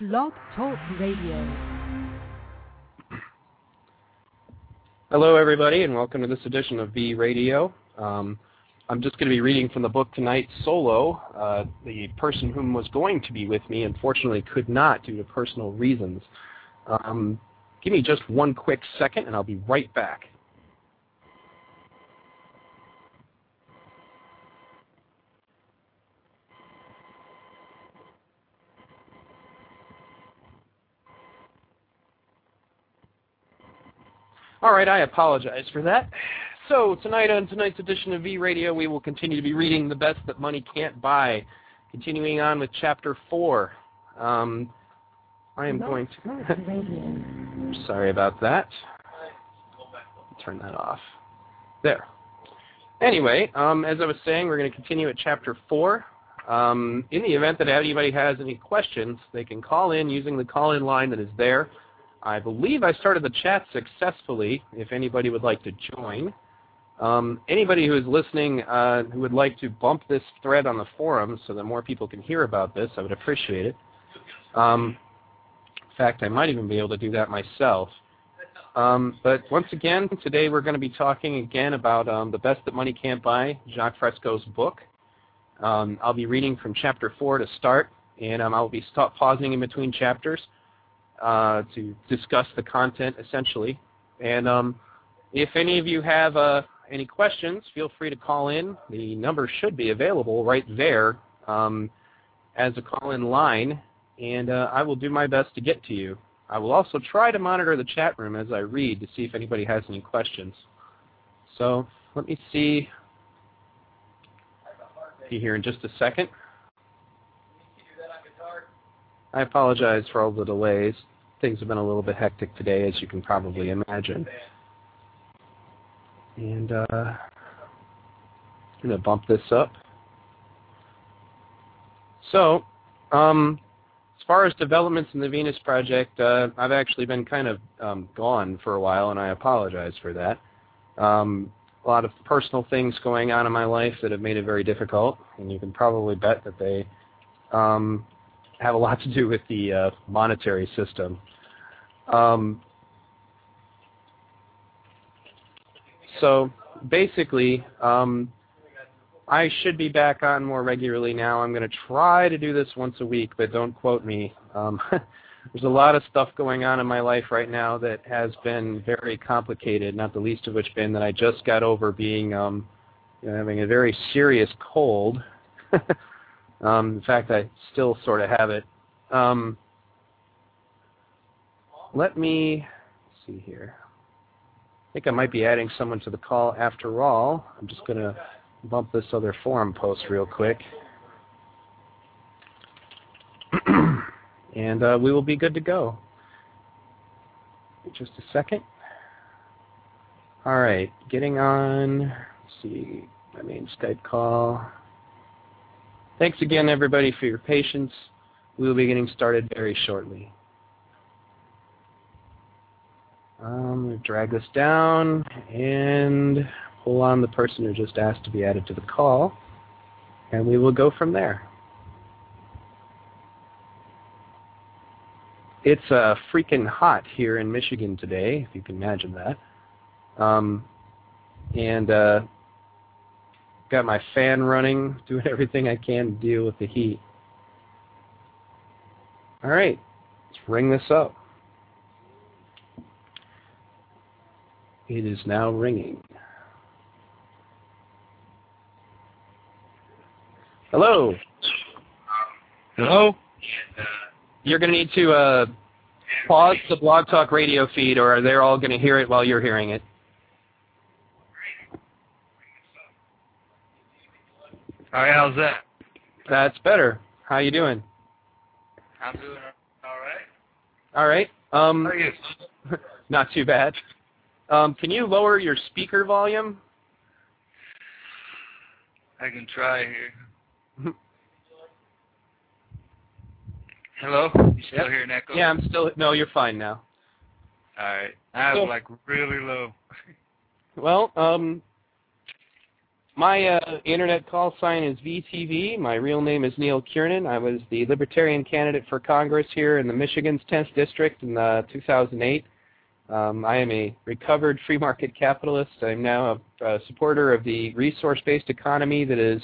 Blog Talk Radio. Hello, everybody, and welcome to this edition of V-Radio. I'm just going to be reading from the book tonight, Solo. The person whom was going to be with me, unfortunately, could not due to personal reasons. Give me just one quick second, and I'll be right back. All right, I apologize for that. So tonight on tonight's edition of V-Radio, we will continue to be reading The Best That Money Can't Buy, continuing on with Chapter 4. I am going to... Sorry about that. Turn that off. There. Anyway, as I was saying, we're going to continue at Chapter 4. In the event that anybody has any questions, they can call in using the call-in line that is there. I believe I started the chat successfully, if anybody would like to join. Anybody who is listening who would like to bump this thread on the forum so that more people can hear about this, I would appreciate it. In fact, I might even be able to do that myself. But once again, today we're going to be talking again about The Best That Money Can't Buy, Jacques Fresco's book. I'll be reading from Chapter 4 to start, and I'll be pausing in between chapters. To discuss the content, essentially. And if any of you have any questions, feel free to call in. The number should be available right there as a call-in line, and I will do my best to get to you. I will also try to monitor the chat room as I read to see if anybody has any questions. So let me see. I'll be here in just a second. I apologize for all the delays. Things have been a little bit hectic today, as you can probably imagine. And I'm going to bump this up. So, as far as developments in the Venus Project, I've actually been kind of gone for a while, and I apologize for that. A lot of personal things going on in my life that have made it very difficult, and you can probably bet that they have a lot to do with the monetary system. So basically, I should be back on more regularly now. I'm going to try to do this once a week, but don't quote me. There's a lot of stuff going on in my life right now that has been very complicated, not the least of which been that I just got over being having a very serious cold. In fact, I still sort of have it. Let me see here. I think I might be adding someone to the call after all. I'm just going to bump this other forum post real quick. And we will be good to go. Just a second. All right, getting on. Let's see, my main Skype call. Thanks again, everybody, for your patience. We will be getting started very shortly. I'm going to drag this down and pull on the person who just asked to be added to the call, and we will go from there. It's freaking hot here in Michigan today, if you can imagine that. Got my fan running, doing everything I can to deal with the heat. All right, let's ring this up. It is now ringing. Hello. Hello. You're going to need to pause the Blog Talk Radio feed, or they're all going to hear it while you're hearing it. All right, how's that? That's better. How you doing? I'm doing all right. All right. How are you? Not too bad. Can you lower your speaker volume? I can try here. Hello? You still hearing echo? Yeah, I'm still... No, you're fine now. All right. I was, like, really low. Well, My internet call sign is VTV. My real name is Neil Kiernan. I was the Libertarian candidate for Congress here in the Michigan's 10th District in 2008. I am a recovered free market capitalist. I'm now a supporter of the resource-based economy that is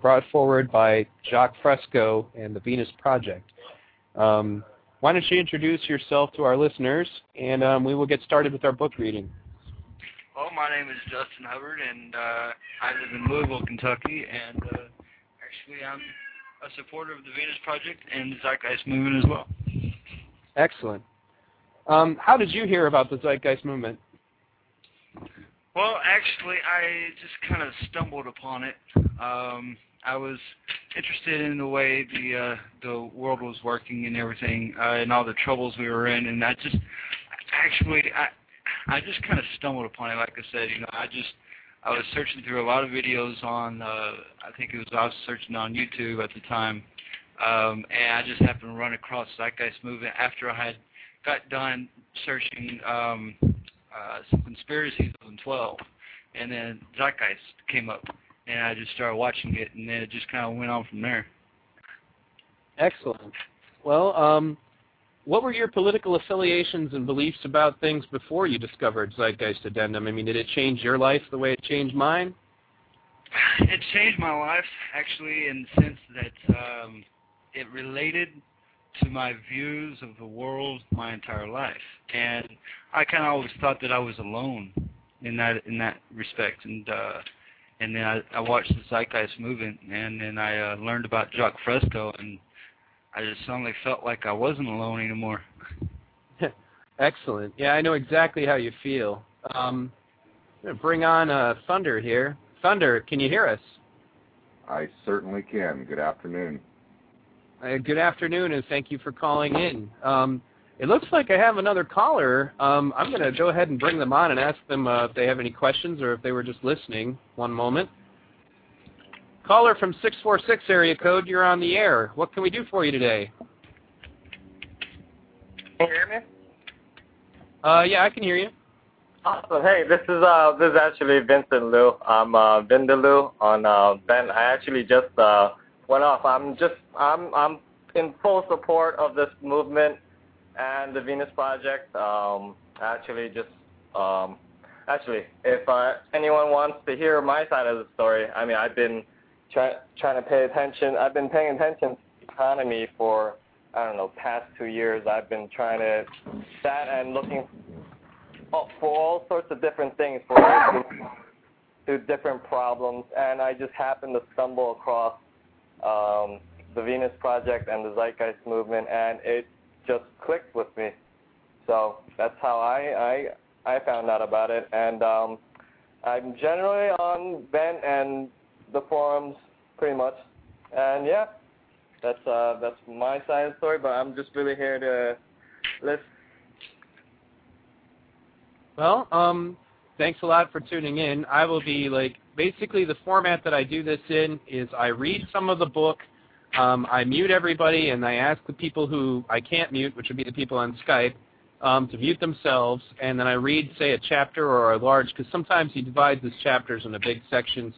brought forward by Jacques Fresco and the Venus Project. Why don't you introduce yourself to our listeners, and we will get started with our book reading. Well, my name is Justin Hubbard, and I live in Louisville, Kentucky, and actually I'm a supporter of the Venus Project and the Zeitgeist Movement as well. Excellent. How did you hear about the Zeitgeist Movement? Well, actually, I just kind of stumbled upon it. I was interested in the way the world was working and everything, and all the troubles we were in, and I just kind of stumbled upon it. Like I said, you know, I was searching through a lot of videos on, I was searching on YouTube at the time, and I just happened to run across Zeitgeist Movement after I had got done searching some conspiracies on 12, and then Zeitgeist came up, and I just started watching it, and then it just kind of went on from there. Excellent. Well, what were your political affiliations and beliefs about things before you discovered Zeitgeist Addendum? I mean, did it change your life the way it changed mine? It changed my life, actually, in the sense that it related to my views of the world my entire life. And I kind of always thought that I was alone in that respect. And then I watched the Zeitgeist Movement, and then I learned about Jacques Fresco, and I just suddenly felt like I wasn't alone anymore. Excellent. Yeah, I know exactly how you feel. I'm going to bring on Thunder here. Thunder, can you hear us? I certainly can. Good afternoon. Good afternoon, and thank you for calling in. It looks like I have another caller. I'm going to go ahead and bring them on and ask them if they have any questions or if they were just listening. One moment. Caller from 646 area code, you're on the air. What can we do for you today? Can you hear me? Yeah, I can hear you. Awesome. Hey, this is actually Vincent Liu. I'm Vindaloo on Ben. I actually just went off. I'm in full support of this movement and the Venus Project. Actually, if anyone wants to hear my side of the story, I mean, I've been trying to pay attention. I've been paying attention to the economy for, I don't know, past 2 years. I've been trying to that and looking for all sorts of different things to different problems, and I just happened to stumble across the Venus Project and the Zeitgeist Movement, and it just clicked with me. So that's how I found out about it, and I'm generally on Ben and the forums pretty much, and yeah, that's my side of the story, but I'm just really here to listen. Well, thanks a lot for tuning in. I will be, basically the format that I do this in is I read some of the book, I mute everybody, and I ask the people who I can't mute, which would be the people on Skype, to mute themselves, and then I read, say, a chapter or a large, because sometimes he divides his chapters into big sections.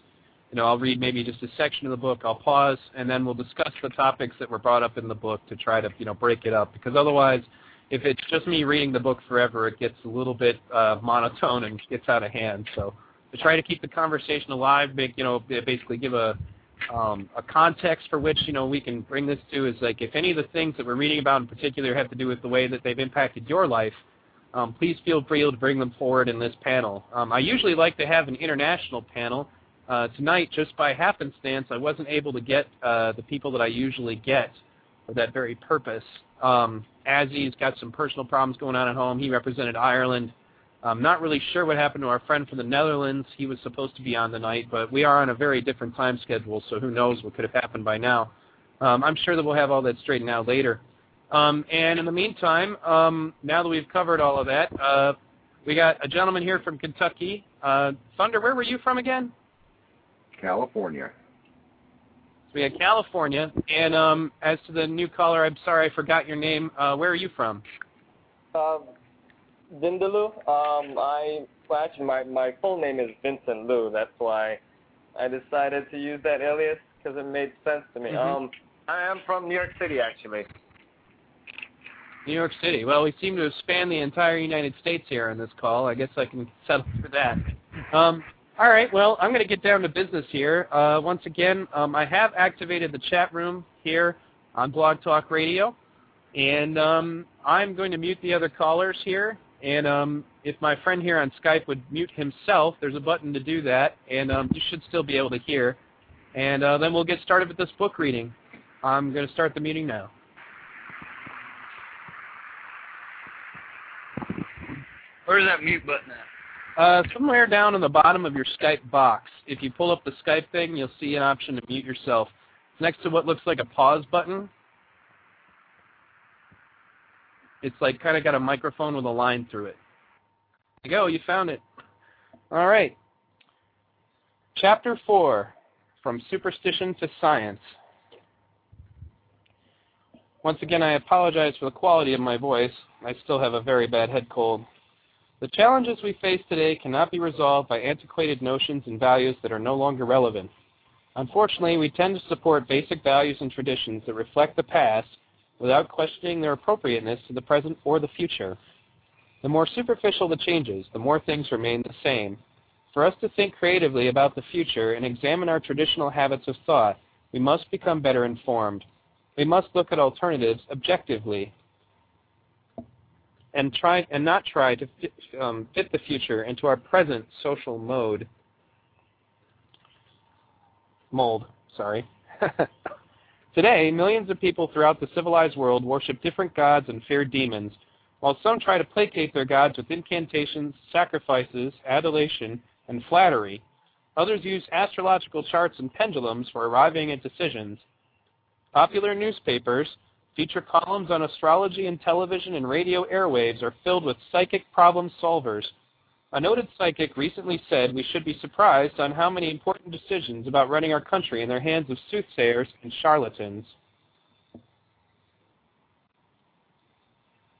You know, I'll read maybe just a section of the book, I'll pause, and then we'll discuss the topics that were brought up in the book to try to, break it up, because otherwise, if it's just me reading the book forever, it gets a little bit monotone and gets out of hand. So to try to keep the conversation alive, basically give a context for which, we can bring this to is if any of the things that we're reading about in particular have to do with the way that they've impacted your life, please feel free to bring them forward in this panel. I usually like to have an international panel. Tonight, just by happenstance, I wasn't able to get the people that I usually get for that very purpose. Azzy's got some personal problems going on at home. He represented Ireland. I'm not really sure what happened to our friend from the Netherlands. He was supposed to be on tonight, but we are on a very different time schedule, so who knows what could have happened by now. I'm sure that we'll have all that straightened out later. And in the meantime, now that we've covered all of that, we got a gentleman here from Kentucky. Thunder, where were you from again? California. So we had California. And as to the new caller, I'm sorry I forgot your name. Where are you from? Vindaloo. My full name is Vincent Liu. That's why I decided to use that alias because it made sense to me. Mm-hmm. I am from New York City, actually. New York City. Well, we seem to have spanned the entire United States here on this call. I guess I can settle for that. All right. Well, I'm going to get down to business here. Once again, I have activated the chat room here on Blog Talk Radio, and I'm going to mute the other callers here. And if my friend here on Skype would mute himself, there's a button to do that, and you should still be able to hear. And then we'll get started with this book reading. I'm going to start the meeting now. Where's that mute button at? Somewhere down on the bottom of your Skype box. If you pull up the Skype thing, you'll see an option to mute yourself. It's next to what looks like a pause button. It's like kind of got a microphone with a line through it. There you go, you found it. All right. Chapter 4, From Superstition to Science. Once again, I apologize for the quality of my voice. I still have a very bad head cold. The challenges we face today cannot be resolved by antiquated notions and values that are no longer relevant. Unfortunately, we tend to support basic values and traditions that reflect the past without questioning their appropriateness to the present or the future. The more superficial the changes, the more things remain the same. For us to think creatively about the future and examine our traditional habits of thought, we must become better informed. We must look at alternatives objectively, and not try to fit the future into our present social mold. Sorry. Today, millions of people throughout the civilized world worship different gods and fear demons, while some try to placate their gods with incantations, sacrifices, adulation, and flattery. Others use astrological charts and pendulums for arriving at decisions. Popular newspapers feature columns on astrology, and television and radio airwaves are filled with psychic problem solvers. A noted psychic recently said we should be surprised on how many important decisions about running our country in the hands of soothsayers and charlatans.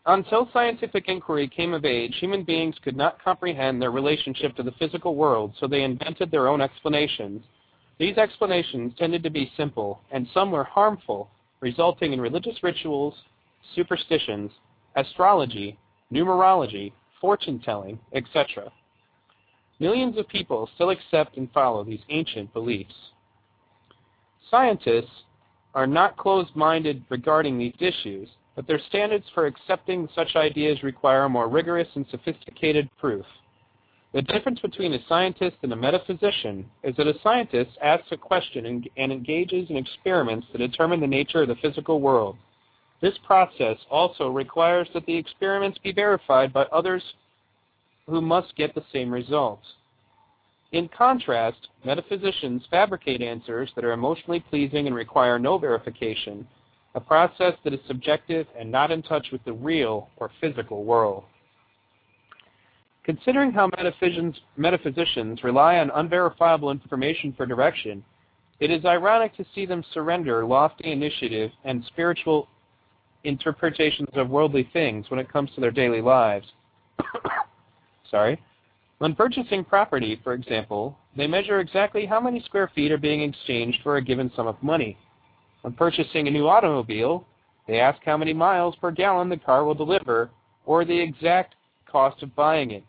Until scientific inquiry came of age, human beings could not comprehend their relationship to the physical world, so they invented their own explanations. These explanations tended to be simple, and some were harmful, resulting in religious rituals, superstitions, astrology, numerology, fortune-telling, etc. Millions of people still accept and follow these ancient beliefs. Scientists are not closed-minded regarding these issues, but their standards for accepting such ideas require more rigorous and sophisticated proof. The difference between a scientist and a metaphysician is that a scientist asks a question and engages in experiments to determine the nature of the physical world. This process also requires that the experiments be verified by others who must get the same results. In contrast, metaphysicians fabricate answers that are emotionally pleasing and require no verification, a process that is subjective and not in touch with the real or physical world. Considering how metaphysicians rely on unverifiable information for direction, it is ironic to see them surrender lofty initiative and spiritual interpretations of worldly things when it comes to their daily lives. Sorry. When purchasing property, for example, they measure exactly how many square feet are being exchanged for a given sum of money. When purchasing a new automobile, they ask how many miles per gallon the car will deliver or the exact cost of buying it.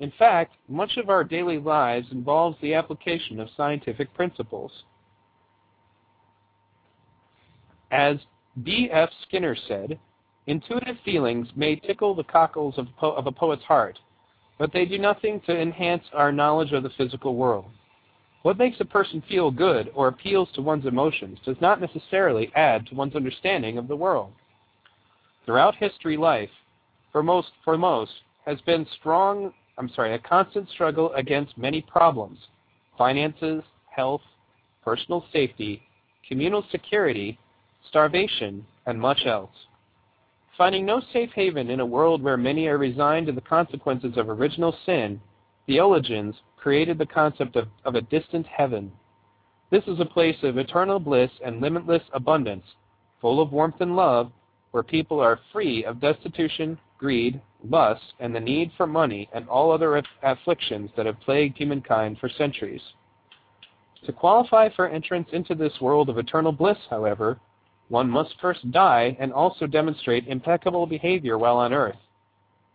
In fact, much of our daily lives involves the application of scientific principles. As D.F. Skinner said, intuitive feelings may tickle the cockles of a poet's heart, but they do nothing to enhance our knowledge of the physical world. What makes a person feel good or appeals to one's emotions does not necessarily add to one's understanding of the world. Throughout history, life, for most, has been a constant struggle against many problems: finances, health, personal safety, communal security, starvation, and much else. Finding no safe haven in a world where many are resigned to the consequences of original sin, theologians created the concept of a distant heaven. This is a place of eternal bliss and limitless abundance, full of warmth and love, where people are free of destitution, greed, lust, and the need for money and all other afflictions that have plagued humankind for centuries. To qualify for entrance into this world of eternal bliss, however, one must first die and also demonstrate impeccable behavior while on earth.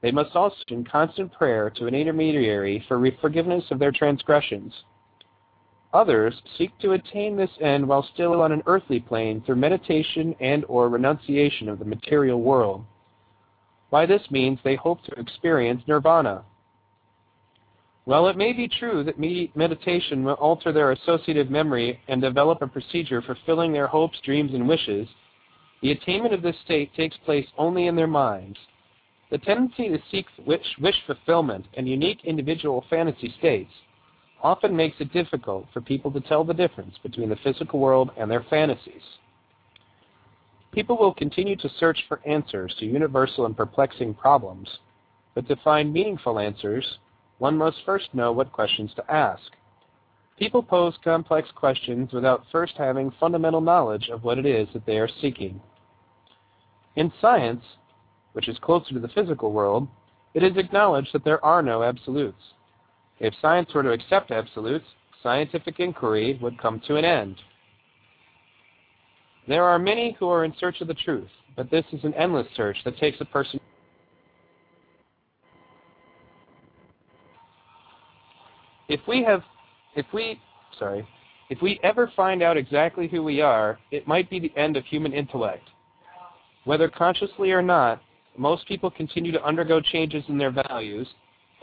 They must also be in constant prayer to an intermediary for forgiveness of their transgressions. Others seek to attain this end while still on an earthly plane through meditation and or renunciation of the material world. By this means they hope to experience nirvana. While it may be true that meditation will alter their associative memory and develop a procedure for fulfilling their hopes, dreams, and wishes, the attainment of this state takes place only in their minds. The tendency to seek wish fulfillment and unique individual fantasy states often makes it difficult for people to tell the difference between the physical world and their fantasies. People will continue to search for answers to universal and perplexing problems, but to find meaningful answers, one must first know what questions to ask. People pose complex questions without first having fundamental knowledge of what it is that they are seeking. In science, which is closer to the physical world, it is acknowledged that there are no absolutes. If science were to accept absolutes, scientific inquiry would come to an end. There are many who are in search of the truth, but this is an endless search that takes a person. If we ever find out exactly who we are, it might be the end of human intellect. Whether consciously or not, most people continue to undergo changes in their values,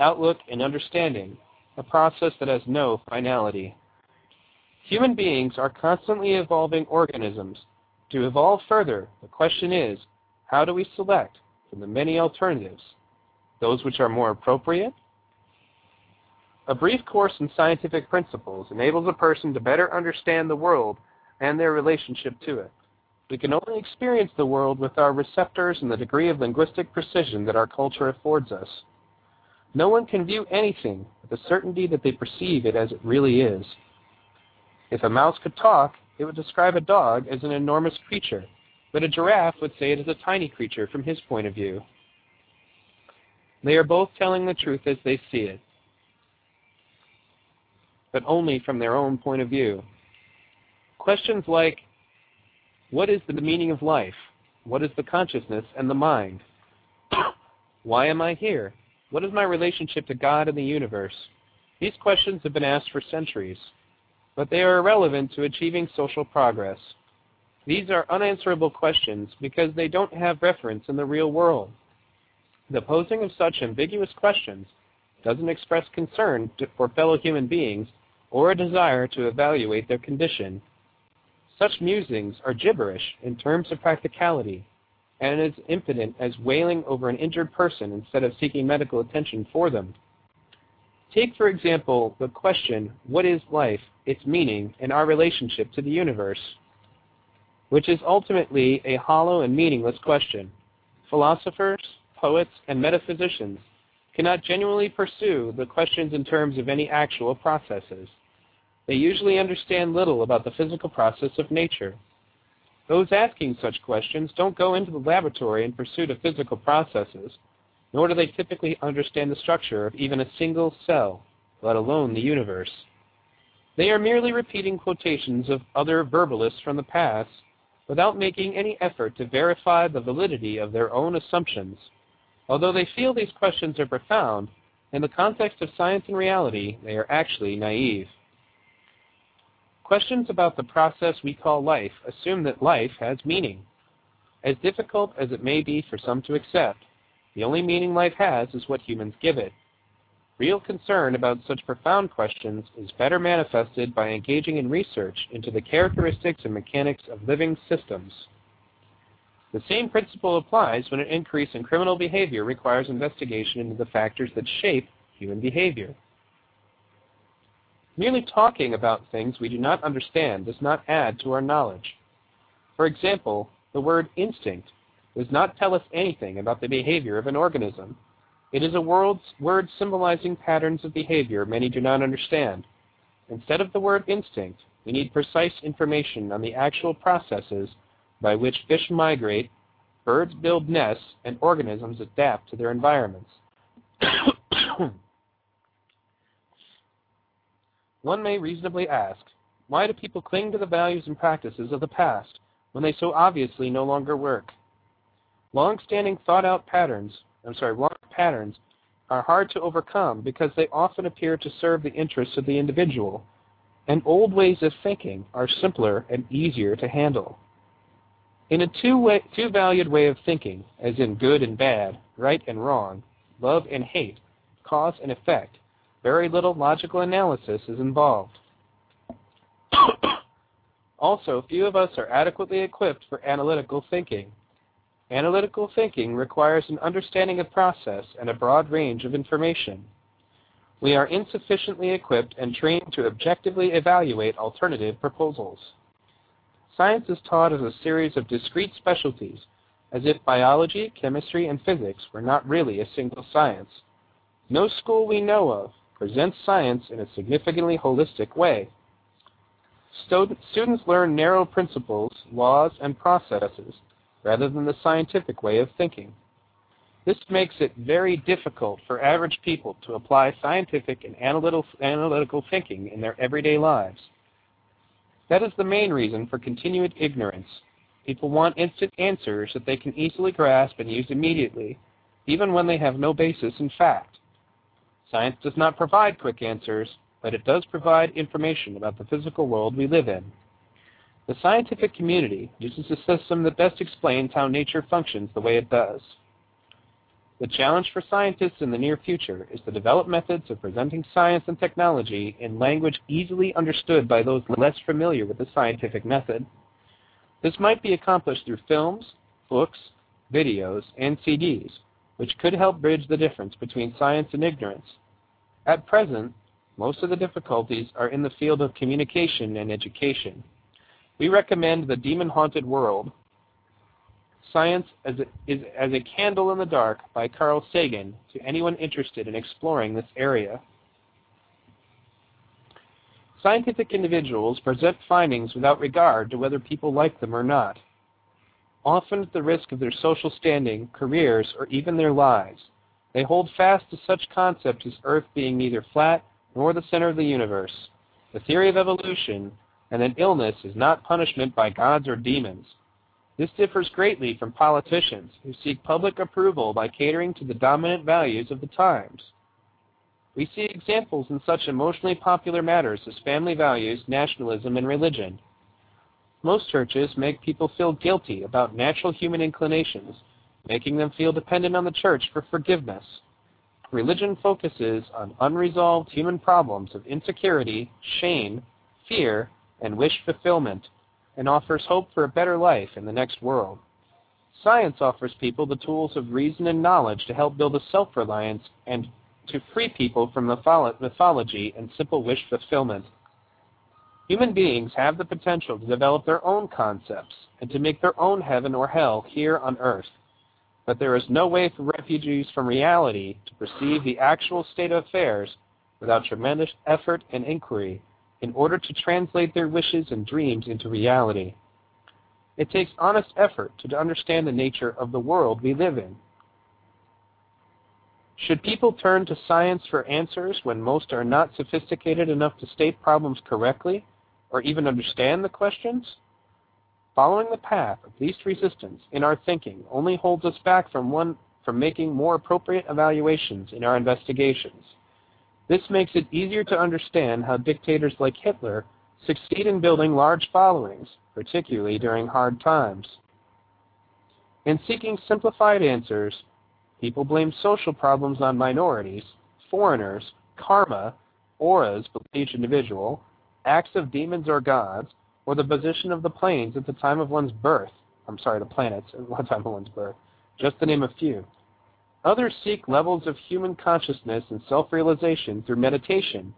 outlook, and understanding, a process that has no finality. Human beings are constantly evolving organisms. To evolve further, the question is, how do we select from the many alternatives, those which are more appropriate? A brief course in scientific principles enables a person to better understand the world and their relationship to it. We can only experience the world with our receptors and the degree of linguistic precision that our culture affords us. No one can view anything with the certainty that they perceive it as it really is. If a mouse could talk, it would describe a dog as an enormous creature, but a giraffe would say it is a tiny creature from his point of view. They are both telling the truth as they see it, but only from their own point of view. Questions like, what is the meaning of life? What is the consciousness and the mind? Why am I here? What is my relationship to God and the universe? These questions have been asked for centuries, but they are irrelevant to achieving social progress. These are unanswerable questions because they don't have reference in the real world. The posing of such ambiguous questions doesn't express concern for fellow human beings or a desire to evaluate their condition. Such musings are gibberish in terms of practicality and as impotent as wailing over an injured person instead of seeking medical attention for them. Take, for example, the question, what is life, its meaning, and our relationship to the universe, which is ultimately a hollow and meaningless question. Philosophers, poets, and metaphysicians cannot genuinely pursue the questions in terms of any actual processes. They usually understand little about the physical process of nature. Those asking such questions don't go into the laboratory in pursuit of physical processes, nor do they typically understand the structure of even a single cell, let alone the universe. They are merely repeating quotations of other verbalists from the past without making any effort to verify the validity of their own assumptions. Although they feel these questions are profound, in the context of science and reality, they are actually naive. Questions about the process we call life assume that life has meaning. As difficult as it may be for some to accept, the only meaning life has is what humans give it. Real concern about such profound questions is better manifested by engaging in research into the characteristics and mechanics of living systems. The same principle applies when an increase in criminal behavior requires investigation into the factors that shape human behavior. Merely talking about things we do not understand does not add to our knowledge. For example, the word instinct does not tell us anything about the behavior of an organism. It is a word symbolizing patterns of behavior many do not understand. Instead of the word instinct, we need precise information on the actual processes by which fish migrate, birds build nests, and organisms adapt to their environments. One may reasonably ask, Why do people cling to the values and practices of the past when they so obviously no longer work? Long-standing thought-out patterns are hard to overcome because they often appear to serve the interests of the individual, and old ways of thinking are simpler and easier to handle. In a two-valued way of thinking, as in good and bad, right and wrong, love and hate, cause and effect, very little logical analysis is involved. Also, few of us are adequately equipped for analytical thinking. Analytical thinking requires an understanding of process and a broad range of information. We are insufficiently equipped and trained to objectively evaluate alternative proposals. Science is taught as a series of discrete specialties, as if biology, chemistry, and physics were not really a single science. No school we know of presents science in a significantly holistic way. Students learn narrow principles, laws, and processes, rather than the scientific way of thinking. This makes it very difficult for average people to apply scientific and analytical thinking in their everyday lives. That is the main reason for continued ignorance. People want instant answers that they can easily grasp and use immediately, even when they have no basis in fact. Science does not provide quick answers, but it does provide information about the physical world we live in. The scientific community uses a system that best explains how nature functions the way it does. The challenge for scientists in the near future is to develop methods of presenting science and technology in language easily understood by those less familiar with the scientific method. This might be accomplished through films, books, videos, and CDs, which could help bridge the difference between science and ignorance. At present, most of the difficulties are in the field of communication and education. We recommend The Demon-Haunted World, Science as a Candle in the Dark by Carl Sagan to anyone interested in exploring this area. Scientific individuals present findings without regard to whether people like them or not, often at the risk of their social standing, careers, or even their lives. They hold fast to such concepts as Earth being neither flat nor the center of the universe, the theory of evolution, and that illness is not punishment by gods or demons. This differs greatly from politicians who seek public approval by catering to the dominant values of the times. We see examples in such emotionally popular matters as family values, nationalism, and religion. Most churches make people feel guilty about natural human inclinations, making them feel dependent on the church for forgiveness. Religion focuses on unresolved human problems of insecurity, shame, fear, and wish fulfillment, and offers hope for a better life in the next world. Science offers people the tools of reason and knowledge to help build a self-reliance and to free people from mythology and simple wish fulfillment. Human beings have the potential to develop their own concepts and to make their own heaven or hell here on earth, but there is no way for refugees from reality to perceive the actual state of affairs without tremendous effort and inquiry in order to translate their wishes and dreams into reality. It takes honest effort to understand the nature of the world we live in. Should people turn to science for answers when most are not sophisticated enough to state problems correctly or even understand the questions? Following the path of least resistance in our thinking only holds us back from making more appropriate evaluations in our investigations. This makes it easier to understand how dictators like Hitler succeed in building large followings, particularly during hard times. In seeking simplified answers, people blame social problems on minorities, foreigners, karma, auras for each individual, acts of demons or gods, or the position of the planes at the time of one's birth. The planets at the time of one's birth, just to name a few. Others seek levels of human consciousness and self-realization through meditation.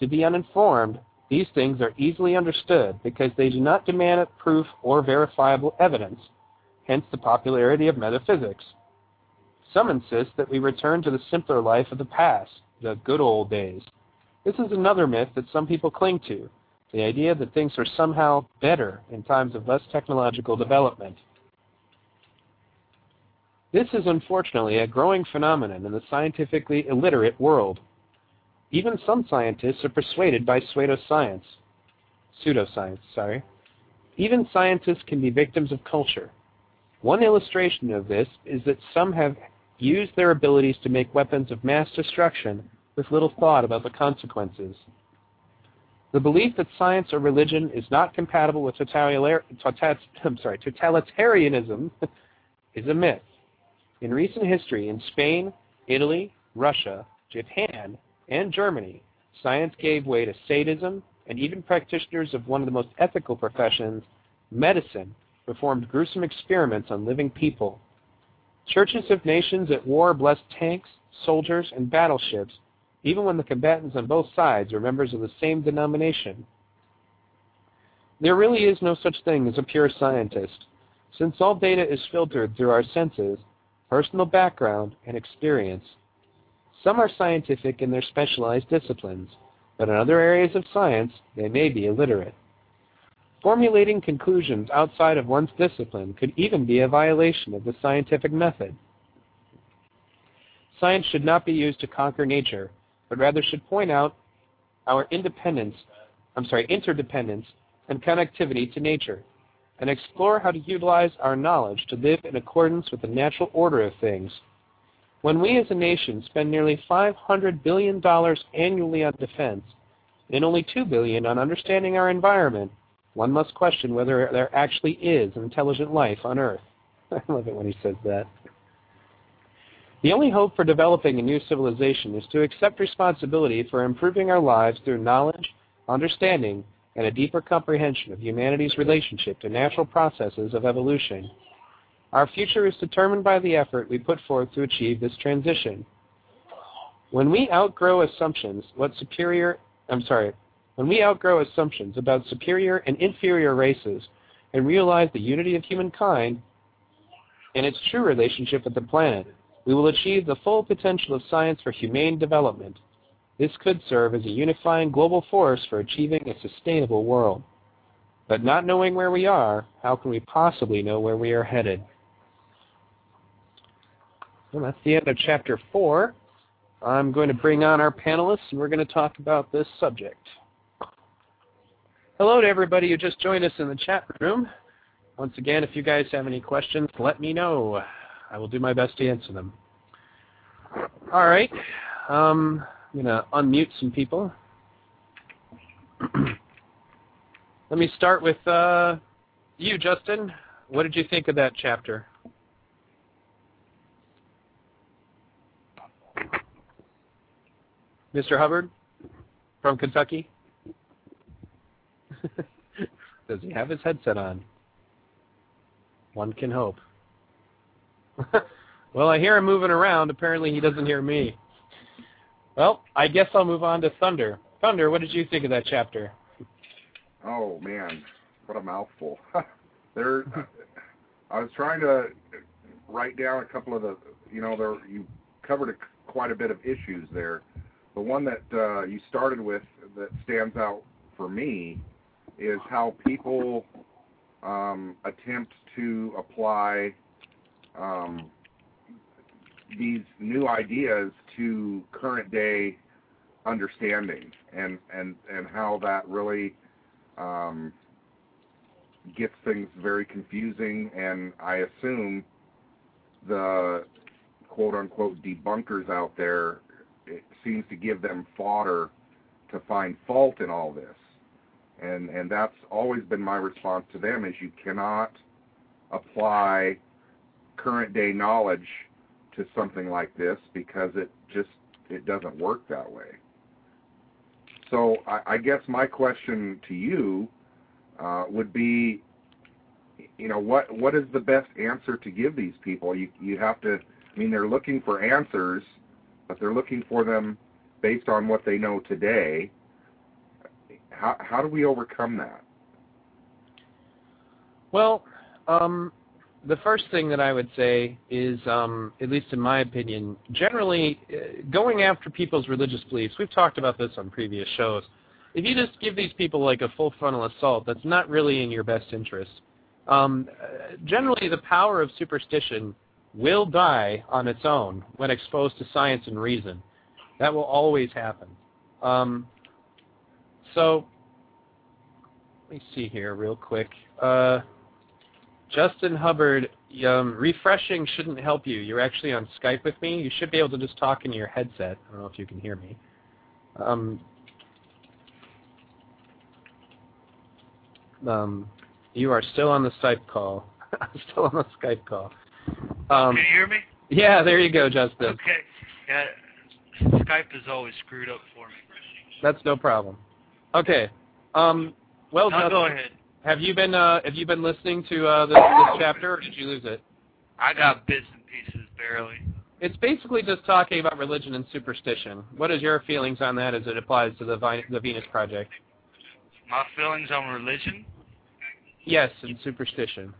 To the uninformed, these things are easily understood because they do not demand proof or verifiable evidence, hence the popularity of metaphysics. Some insist that we return to the simpler life of the past, the good old days. This is another myth that some people cling to, the idea that things are somehow better in times of less technological development. This is unfortunately a growing phenomenon in the scientifically illiterate world. Even some scientists are persuaded by pseudoscience. pseudoscience, sorry. Even scientists can be victims of culture. One illustration of this is that some have used their abilities to make weapons of mass destruction with little thought about the consequences. The belief that science or religion is not compatible with totalitarianism is a myth. In recent history, in Spain, Italy, Russia, Japan, and Germany, science gave way to sadism, and even practitioners of one of the most ethical professions, medicine, performed gruesome experiments on living people. Churches of nations at war blessed tanks, soldiers, and battleships, even when the combatants on both sides are members of the same denomination. There really is no such thing as a pure scientist, since all data is filtered through our senses, personal background, and experience. Some are scientific in their specialized disciplines, but in other areas of science, they may be illiterate. Formulating conclusions outside of one's discipline could even be a violation of the scientific method. Science should not be used to conquer nature, but rather should point out our interdependence and connectivity to nature, and explore how to utilize our knowledge to live in accordance with the natural order of things. When we as a nation spend nearly $500 billion annually on defense and only $2 billion on understanding our environment, one must question whether there actually is intelligent life on Earth. I love it when he says that. The only hope for developing a new civilization is to accept responsibility for improving our lives through knowledge, understanding, and a deeper comprehension of humanity's relationship to natural processes of evolution. Our future is determined by the effort we put forth to achieve this transition. When we outgrow assumptions about superior and inferior races and realize the unity of humankind and its true relationship with the planet, we will achieve the full potential of science for humane development. This could serve as a unifying global force for achieving a sustainable world. But not knowing where we are, how can we possibly know where we are headed? Well, that's the end of Chapter 4. I'm going to bring on our panelists, and we're going to talk about this subject. Hello to everybody who just joined us in the chat room. Once again, if you guys have any questions, let me know. I will do my best to answer them. All right. I'm going to unmute some people. Let me start with you, Justin. What did you think of that chapter? Mr. Hubbard from Kentucky? Does he have his headset on? One can hope. Well, I hear him moving around. Apparently he doesn't hear me. Well, I guess I'll move on to Thunder. Thunder, what did you think of that chapter? Oh, man, what a mouthful. I was trying to write down a couple of the, you covered quite a bit of issues there. The one that you started with that stands out for me is how people attempt to apply these new ideas to current day understanding, and how that really gets things very confusing, and I assume the quote-unquote debunkers out there, it seems to give them fodder to find fault in all this, and that's always been my response to them, is you cannot apply current day knowledge to something like this, because it doesn't work that way. So I guess my question to you would be, what is the best answer to give these people? You have to, they're looking for answers, but they're looking for them based on what they know today. How do we overcome that? Well, the first thing that I would say is, at least in my opinion, generally going after people's religious beliefs, we've talked about this on previous shows, if you just give these people like a full frontal assault, that's not really in your best interest. Generally the power of superstition will die on its own when exposed to science and reason. That will always happen. So Let me see here real quick. Justin Hubbard, refreshing shouldn't help you. You're actually on Skype with me. You should be able to just talk into your headset. I don't know if you can hear me. You are still on the Skype call. Still on the Skype call. Can you hear me? Yeah, there you go, Justin. Okay. Yeah, Skype is always screwed up for me. That's no problem. Okay. Well, no, Justin, go ahead. Have you been listening to this chapter, or did you lose it? I got bits and pieces, barely. It's basically just talking about religion and superstition. What is your feelings on that as it applies to the Venus Project? My feelings on religion? Yes, and superstition.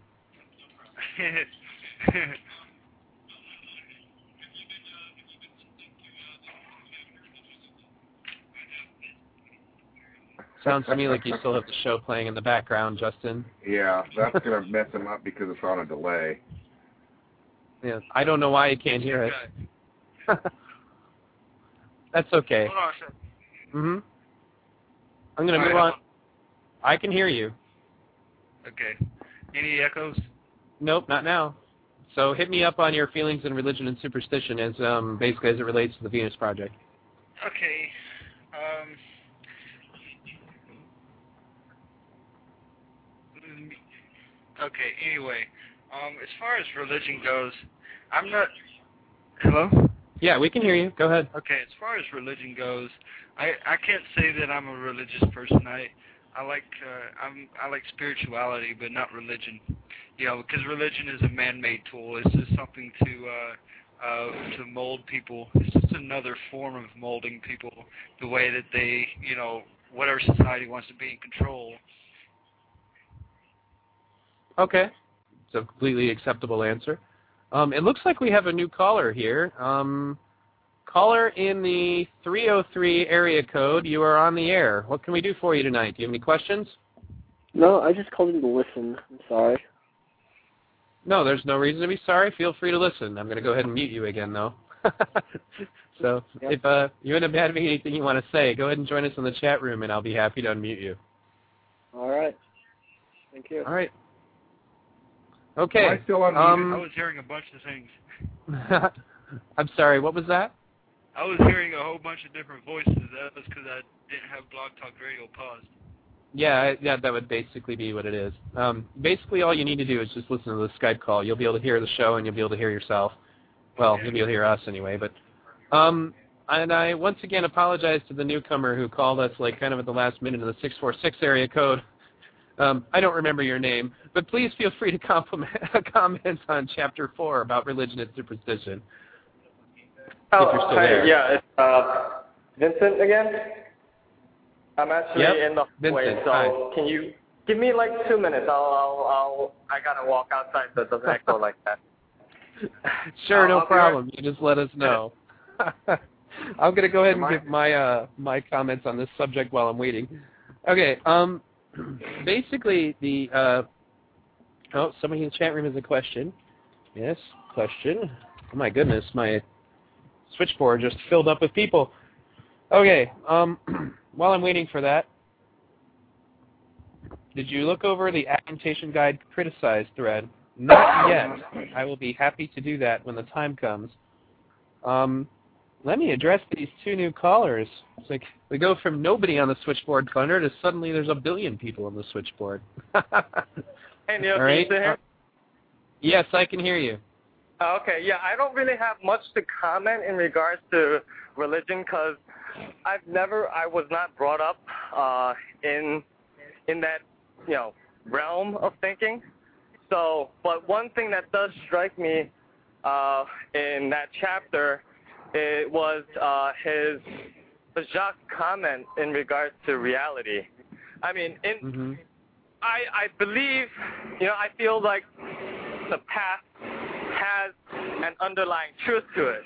Sounds to me like you still have the show playing in the background, Justin. Yeah, that's going to mess him up because it's on a delay. Yeah, I don't know why you can't hear it. That's okay. Hold on a second. Mm-hmm. I'm going to move on. I can hear you. Okay. Any echoes? Nope, not now. So hit me up on your feelings in religion and superstition as basically as it relates to the Venus Project. Okay. Okay, anyway, as far as religion goes, I'm not... Hello? Yeah, we can hear you. Go ahead. Okay, as far as religion goes, I can't say that I'm a religious person. I like spirituality, but not religion. You know, because religion is a man-made tool. It's just something to mold people. It's just another form of molding people the way that they, you know, whatever society wants to be in control. Okay. It's a completely acceptable answer. It looks like we have a new caller here. Caller in the 303 area code, you are on the air. What can we do for you tonight? Do you have any questions? No, I just called in to listen. I'm sorry. No, there's no reason to be sorry. Feel free to listen. I'm going to go ahead and mute you again, though. So yep. If you end up having anything you want to say, go ahead and join us in the chat room, and I'll be happy to unmute you. All right. Thank you. All right. Okay. Am I still unmuted? I was hearing a bunch of things. I'm sorry, what was that? I was hearing a whole bunch of different voices. That was because I didn't have Blog Talk Radio paused. Yeah, that would basically be what it is. Basically, all you need to do is just listen to the Skype call. You'll be able to hear the show, and you'll be able to hear yourself. Well, you'll be able to hear us anyway. But, and I once again apologize to the newcomer who called us like kind of at the last minute in the 646 area code. I don't remember your name, but please feel free to comment on Chapter 4 about religion and superstition. If you're still there. Yeah, it's Vincent again. I'm actually in the hallway, so hi. Can you give me like 2 minutes? I gotta walk outside, so it doesn't echo like that. Sure, no problem. You just let us know. I'm gonna go ahead and give my my comments on this subject while I'm waiting. Okay. Basically, the somebody in the chat room has a question. Yes, question. Oh my goodness, my switchboard just filled up with people. Okay, while I'm waiting for that, did you look over the Orientation Guide criticized thread? Not yet. I will be happy to do that when the time comes. Let me address these two new callers. It's like we go from nobody on the switchboard, Thunder, to suddenly there's a billion people on the switchboard. Hey, Neil, can you still hear? Yes, I can hear you. Okay, yeah, I don't really have much to comment in regards to religion because I was not brought up in that, you know, realm of thinking. So, but one thing that does strike me in that chapter. It was Jacques' comment in regards to reality. I mean, I believe, you know, I feel like the past has an underlying truth to it.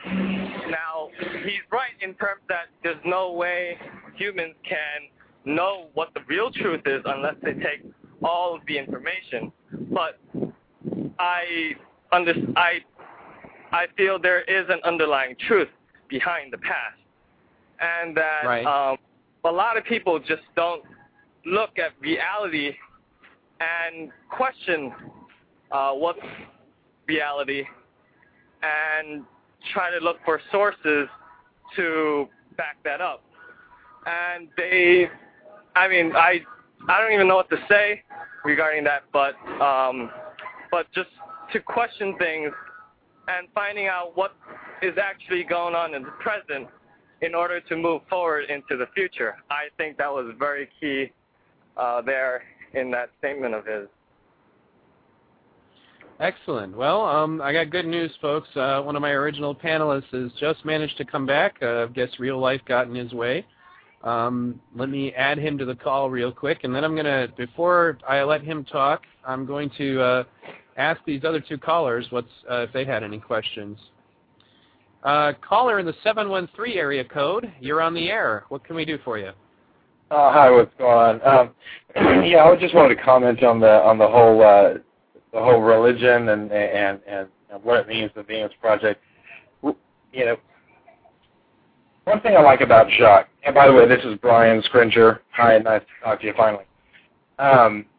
Now, he's right in terms that there's no way humans can know what the real truth is unless they take all of the information. But I feel there is an underlying truth behind the past, and that a lot of people just don't look at reality and question what's reality and try to look for sources to back that up. And they, I mean, I don't even know what to say regarding that, but just to question things and finding out what is actually going on in the present in order to move forward into the future. I think that was very key there in that statement of his. Excellent. Well, I got good news, folks. One of my original panelists has just managed to come back. I guess real life got in his way. Let me add him to the call real quick, and then I'm going to, before I let him talk, I'm going to ask these other two callers if they had any questions. Caller in the 713 area code, you're on the air. What can we do for you? Hi, what's going on? Yeah, I just wanted to comment on the whole religion and what it means, the Venus Project. You know, one thing I like about Jacques, and by the way, this is Brian Scringer. Hi, nice to talk to you finally.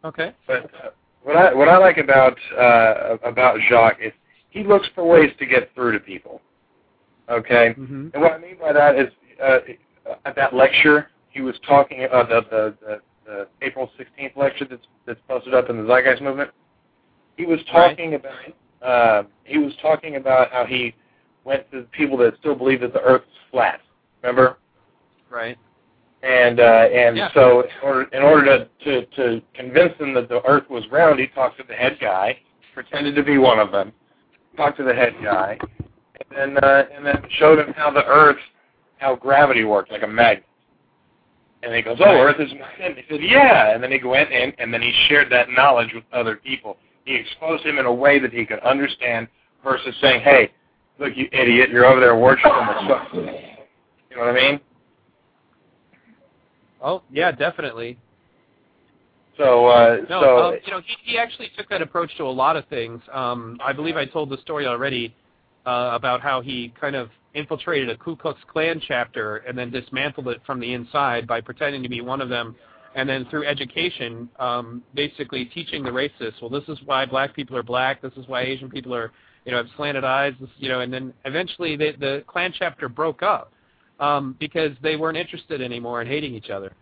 Okay. But what I like about Jacques is he looks for ways to get through to people. Okay, mm-hmm. And what I mean by that is at that lecture he was talking about the April 16th lecture that's posted up in the Zeitgeist Movement. He was talking about how he went to the people that still believe that the Earth is flat. Remember? Right. And yeah. So in order to convince them that the Earth was round, he talked to the head guy, pretended to be one of them, talked to the head guy. And then showed him how gravity worked, like a magnet. And he goes, "Oh, Earth is a magnet." He said, "Yeah." And then he went in, and then he shared that knowledge with other people. He exposed him in a way that he could understand, versus saying, "Hey, look, you idiot, you're over there worshiping the sun." You know what I mean? Oh yeah, definitely. He actually took that approach to a lot of things. I believe I told the story already. About how he kind of infiltrated a Ku Klux Klan chapter and then dismantled it from the inside by pretending to be one of them, and then through education, basically teaching the racists, well, this is why black people are black, this is why Asian people are, have slanted eyes, and then eventually the Klan chapter broke up because they weren't interested anymore in hating each other.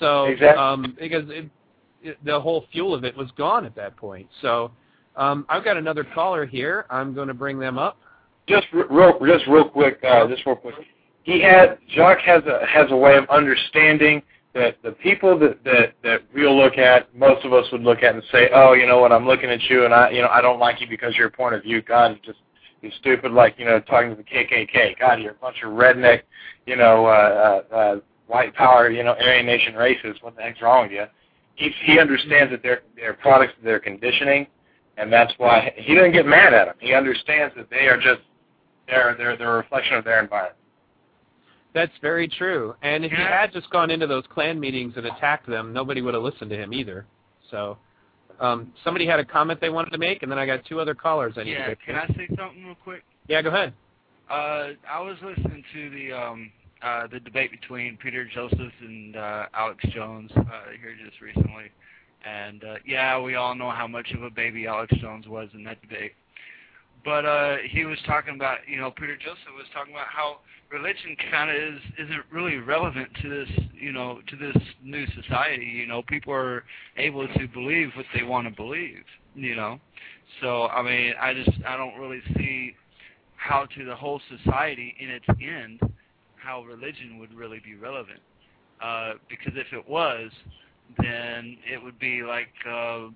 So exactly. Because the whole fuel of it was gone at that point. So I've got another caller here. I'm going to bring them up. Just real quick. Jacques has a way of understanding that the people that we'll look at, most of us would look at and say, "Oh, you know what? I'm looking at you, and I don't like you because your point of view, God, you're stupid." Like talking to the KKK, God, you're a bunch of redneck, white power, Aryan Nation racists. What the heck's wrong with you? He understands that they're products of their conditioning. And that's why he doesn't get mad at them. He understands that they are just they're a reflection of their environment. That's very true. And if he had just gone into those Klan meetings and attacked them, nobody would have listened to him either. So somebody had a comment they wanted to make, and then I got two other callers. Can I say something real quick? Yeah, go ahead. I was listening to the debate between Peter Joseph and Alex Jones here just recently. And, we all know how much of a baby Alex Jones was in that debate. But he was talking about, Peter Joseph was talking about how religion kind of isn't really relevant to this, to this new society. People are able to believe what they want to believe, So, I don't really see how to the whole society in its end, how religion would really be relevant. Because if it was, then it would be like the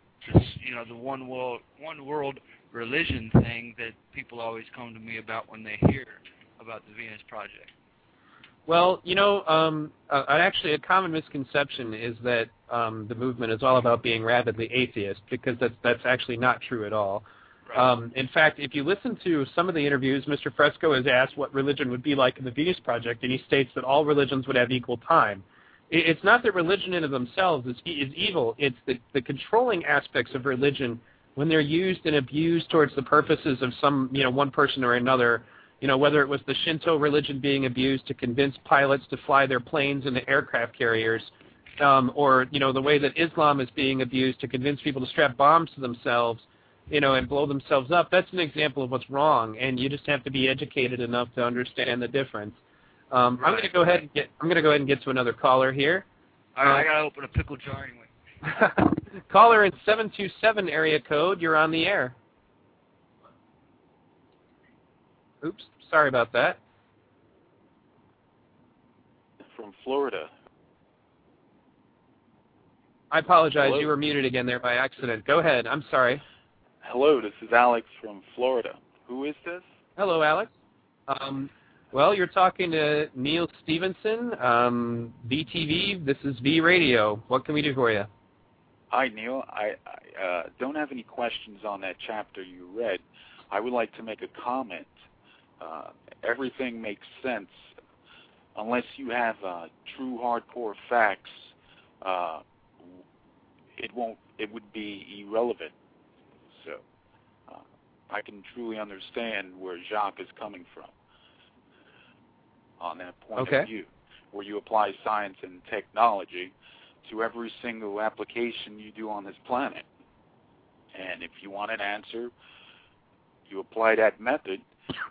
one world religion thing that people always come to me about when they hear about the Venus Project. Well, actually a common misconception is that the movement is all about being rabidly atheist, because that's actually not true at all. Right. In fact, if you listen to some of the interviews, Mr. Fresco is asked what religion would be like in the Venus Project, and he states that all religions would have equal time. It's not that religion in and of themselves is evil. It's the controlling aspects of religion when they're used and abused towards the purposes of some, one person or another, whether it was the Shinto religion being abused to convince pilots to fly their planes into aircraft carriers, or the way that Islam is being abused to convince people to strap bombs to themselves, and blow themselves up. That's an example of what's wrong, and you just have to be educated enough to understand the difference. I'm going to go ahead and get to another caller here. All right, I got to open a pickle jar anyway. Caller in 727 area code, you're on the air. Oops, sorry about that. From Florida. I apologize. Hello? You were muted again there by accident. Go ahead. I'm sorry. Hello, this is Alex from Florida. Who is this? Hello, Alex. Well, you're talking to Neil Stevenson, VTV. This is V-Radio. What can we do for you? Hi, Neil. I don't have any questions on that chapter you read. I would like to make a comment. Everything makes sense unless you have true hardcore facts. It would be irrelevant. So I can truly understand where Jacques is coming from on that point of view, where you apply science and technology to every single application you do on this planet. And if you want an answer, you apply that method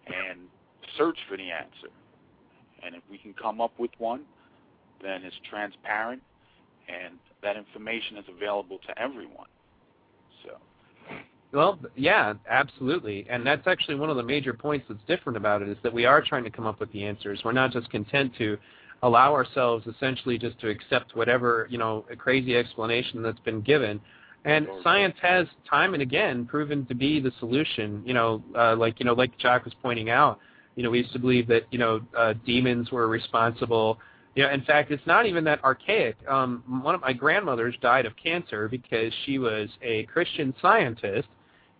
and search for the answer. And if we can come up with one, then it's transparent, and that information is available to everyone. So. Well, yeah, absolutely. And that's actually one of the major points that's different about it, is that we are trying to come up with the answers. We're not just content to allow ourselves essentially just to accept whatever, a crazy explanation that's been given. And science has time and again proven to be the solution. Like Jacques was pointing out, we used to believe that, demons were responsible. In fact, it's not even that archaic. One of my grandmothers died of cancer because she was a Christian scientist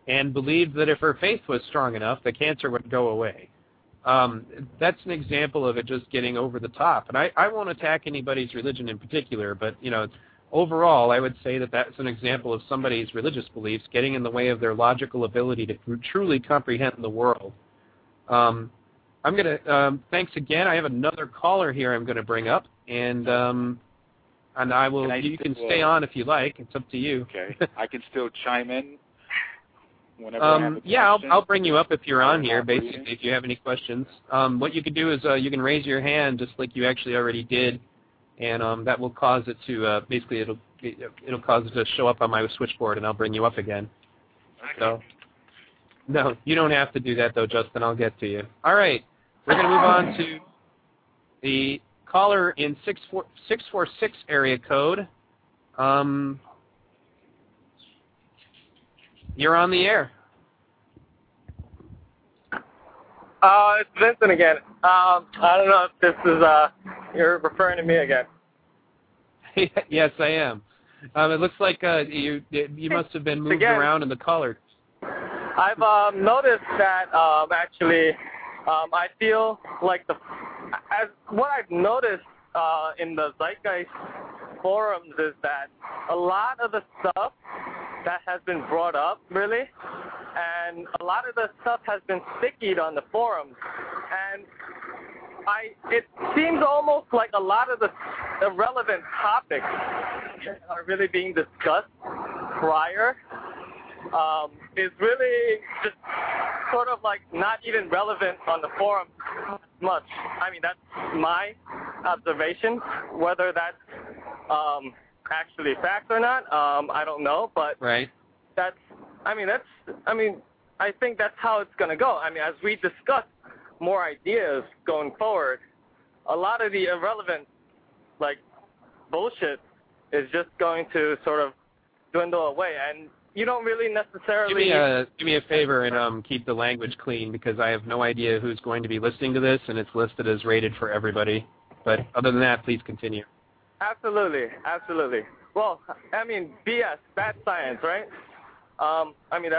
and believed that if her faith was strong enough, the cancer would go away. That's an example of it just getting over the top. And I won't attack anybody's religion in particular, but, overall, I would say that that's an example of somebody's religious beliefs getting in the way of their logical ability to truly comprehend the world. I'm going to, thanks again. I have another caller here I'm going to bring up, and I will, you can stay on if you like. It's up to you. Okay. I can still chime in whenever I have a question. Yeah, I'll bring you up if you're on here, basically, if you have any questions. What you can do is you can raise your hand just like you actually already did, and that will cause it to, basically, it'll cause it to show up on my switchboard, and I'll bring you up again. So, no, you don't have to do that, though, Justin. I'll get to you. All right. We're going to move on to the caller in 646 area code. You're on the air. It's Vincent again. I don't know if this is you're referring to me again. Yes, I am. It looks like you must have been moved around in the caller. I've noticed that actually. I feel like what I've noticed in the Zeitgeist forums is that a lot of the stuff that has been brought up, really, and a lot of the stuff has been stickied on the forums, and it seems almost like a lot of the irrelevant topics are really being discussed prior. Is really just sort of like not even relevant on the forum much. I mean, that's my observation. Whether that's actually fact or not, I don't know. But I think that's how it's going to go. I mean, as we discuss more ideas going forward, a lot of the irrelevant bullshit is just going to sort of dwindle away. And you don't really necessarily... Do me a favor and keep the language clean, because I have no idea who's going to be listening to this, and it's listed as rated for everybody. But other than that, please continue. Absolutely, absolutely. Well, I mean, BS, bad science, right?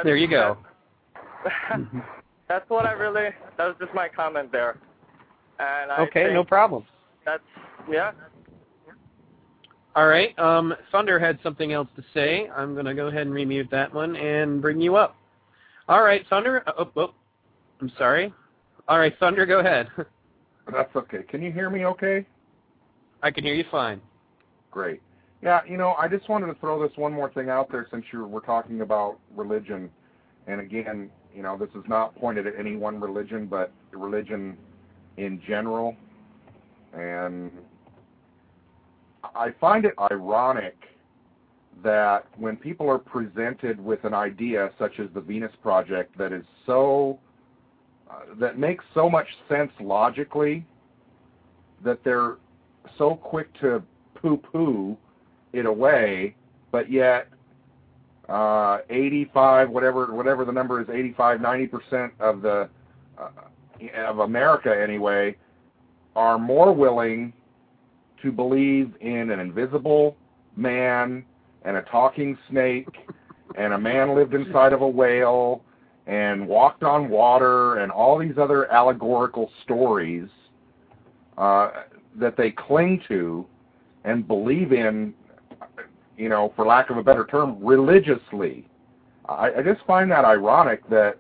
There you go. That's what I really... That was just my comment there. And okay, no problem. That's... Yeah. All right, Thunder had something else to say. I'm going to go ahead and remute that one and bring you up. All right, Thunder. Oh, I'm sorry. All right, Thunder, go ahead. That's okay. Can you hear me okay? I can hear you fine. Great. Yeah, you know, I just wanted to throw this one more thing out there since we're talking about religion. And again, you know, this is not pointed at any one religion, but religion in general. And I find it ironic that when people are presented with an idea such as the Venus Project that is so, that makes so much sense logically, that they're so quick to poo-poo it away, but yet 85, whatever the number is, 85, 90% of the of America anyway, are more willing to believe in an invisible man and a talking snake and a man lived inside of a whale and walked on water and all these other allegorical stories that they cling to and believe in, you know, for lack of a better term, religiously. I just find that ironic that,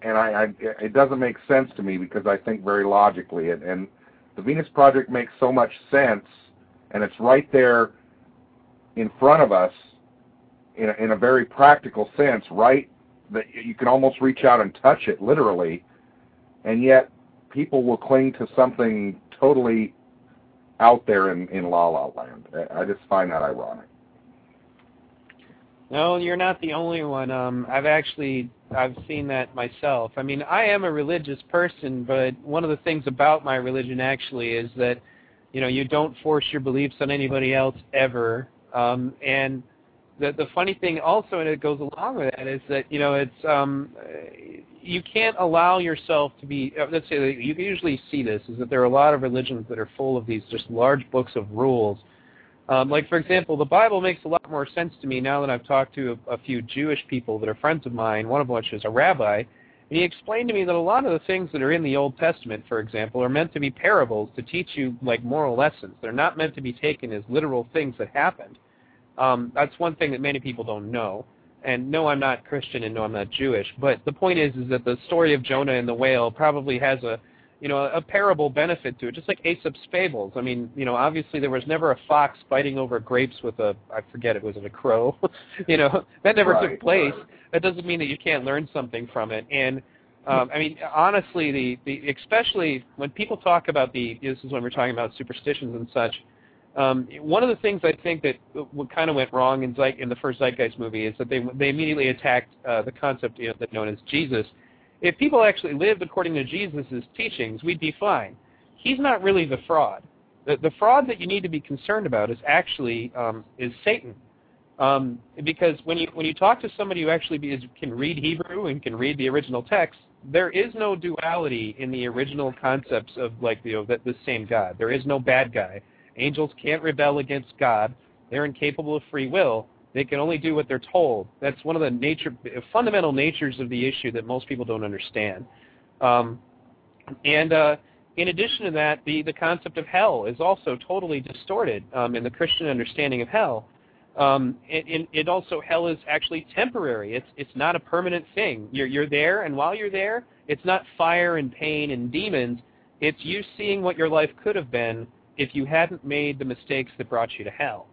it doesn't make sense to me because I think very logically. And the Venus Project makes so much sense, and it's right there in front of us in a very practical sense, right, that you can almost reach out and touch it, literally, and yet people will cling to something totally out there in La La Land. I just find that ironic. No, you're not the only one. I've seen that myself. I mean, I am a religious person, but one of the things about my religion actually is that, you know, you don't force your beliefs on anybody else ever. And the funny thing also, and it goes along with that, is that, you know, it's you can't allow yourself to be, let's say, you usually see this, is that there are a lot of religions that are full of these just large books of rules. Like, for example, the Bible makes a lot more sense to me now that I've talked to a few Jewish people that are friends of mine, one of which is a rabbi, and he explained to me that a lot of the things that are in the Old Testament, for example, are meant to be parables to teach you, like, moral lessons. They're not meant to be taken as literal things that happened. That's one thing that many people don't know. And no, I'm not Christian, and no, I'm not Jewish. But the point is that the story of Jonah and the whale probably has a parable benefit to it, just like Aesop's fables. I mean, you know, obviously there was never a fox fighting over grapes with a crow. You know, that never took place. Right. That doesn't mean that you can't learn something from it. And I mean, honestly, the especially when people talk about this is when we're talking about superstitions and such. One of the things I think that kind of went wrong in the first Zeitgeist movie is that they immediately attacked the concept known as Jesus. If people actually lived according to Jesus' teachings, we'd be fine. He's not really the fraud. The fraud that you need to be concerned about is actually is Satan, because when you talk to somebody who actually can read Hebrew and can read the original text, there is no duality in the original concepts of the same God. There is no bad guy. Angels can't rebel against God. They're incapable of free will. They can only do what they're told. That's one of the fundamental natures of the issue that most people don't understand. And in addition to that, the concept of hell is also totally distorted in the Christian understanding of hell. Hell is actually temporary. It's not a permanent thing. You're there, and while you're there, it's not fire and pain and demons. It's you seeing what your life could have been if you hadn't made the mistakes that brought you to hell.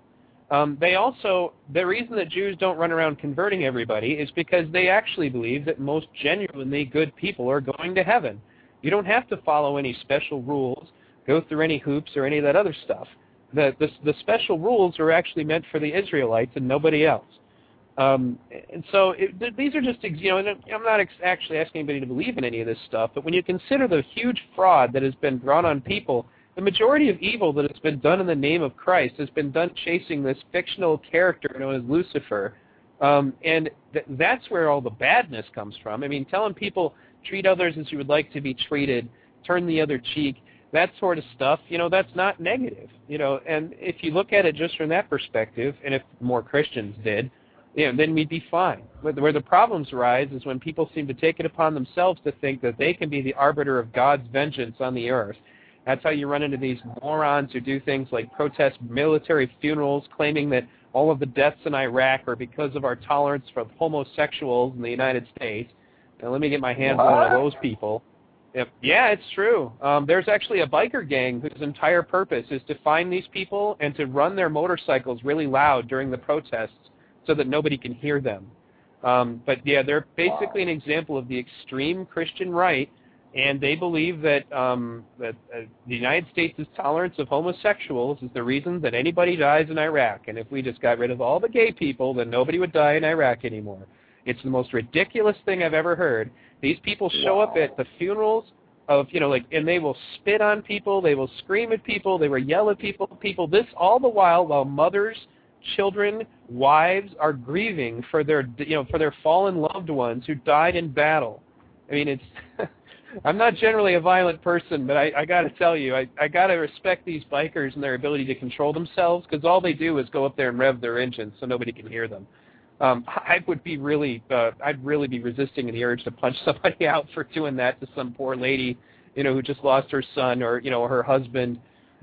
The reason that Jews don't run around converting everybody is because they actually believe that most genuinely good people are going to heaven. You don't have to follow any special rules, go through any hoops or any of that other stuff. The special rules are actually meant for the Israelites and nobody else. These are just, I'm not actually asking anybody to believe in any of this stuff, but when you consider the huge fraud that has been brought on people, the majority of evil that has been done in the name of Christ has been done chasing this fictional character known as Lucifer, and that's where all the badness comes from. I mean, telling people, treat others as you would like to be treated, turn the other cheek, that sort of stuff, that's not negative, and if you look at it just from that perspective, and if more Christians did, then we'd be fine. Where the problems arise is when people seem to take it upon themselves to think that they can be the arbiter of God's vengeance on the earth. That's how you run into these morons who do things like protest military funerals, claiming that all of the deaths in Iraq are because of our tolerance for homosexuals in the United States. Now, let me get my hands on one of those people. Yep. Yeah, it's true. There's actually a biker gang whose entire purpose is to find these people and to run their motorcycles really loud during the protests so that nobody can hear them. But yeah, they're basically an example of the extreme Christian right, and they believe that the United States' tolerance of homosexuals is the reason that anybody dies in Iraq. And if we just got rid of all the gay people, then nobody would die in Iraq anymore. It's the most ridiculous thing I've ever heard. These people show up at the funerals of, you know, like, and they will spit on people, they will scream at people, they will yell at people, this all the while mothers, children, wives are grieving for their, you know, for their fallen loved ones who died in battle. I mean, it's, I'm not generally a violent person, but I got to tell you, I got to respect these bikers and their ability to control themselves, because all they do is go up there and rev their engines so nobody can hear them. I'd really be resisting the urge to punch somebody out for doing that to some poor lady, you know, who just lost her son or, you know, her husband,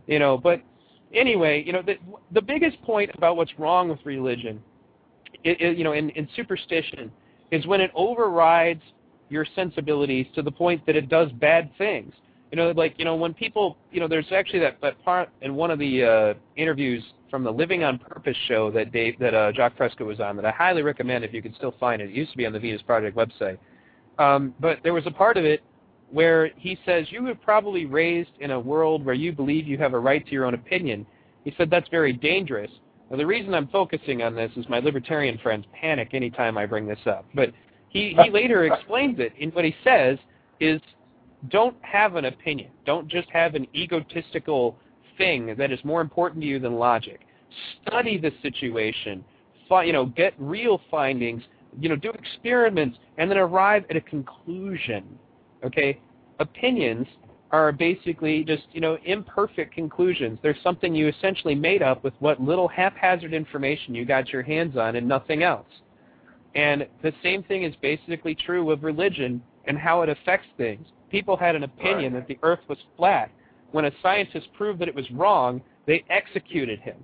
you know. But anyway, you know, the biggest point about what's wrong with religion, you know, in superstition, is when it overrides your sensibilities to the point that it does bad things. You know, like, you know, when people, you know, there's actually that part in one of the interviews from the Living on Purpose show that Jacques Fresco was on that I highly recommend if you can still find it. It used to be on the Venus Project website. But there was a part of it where he says, you were probably raised in a world where you believe you have a right to your own opinion. He said, that's very dangerous. Now, the reason I'm focusing on this is my libertarian friends panic any time I bring this up. But he later explains it, and what he says is, don't have an opinion. Don't just have an egotistical thing that is more important to you than logic. Study the situation. You know, get real findings. You know, do experiments and then arrive at a conclusion. Okay? Opinions are basically just, you know, imperfect conclusions. They're something you essentially made up with what little haphazard information you got your hands on and nothing else. And the same thing is basically true of religion and how it affects things. People had an opinion that the earth was flat. When a scientist proved that it was wrong, they executed him.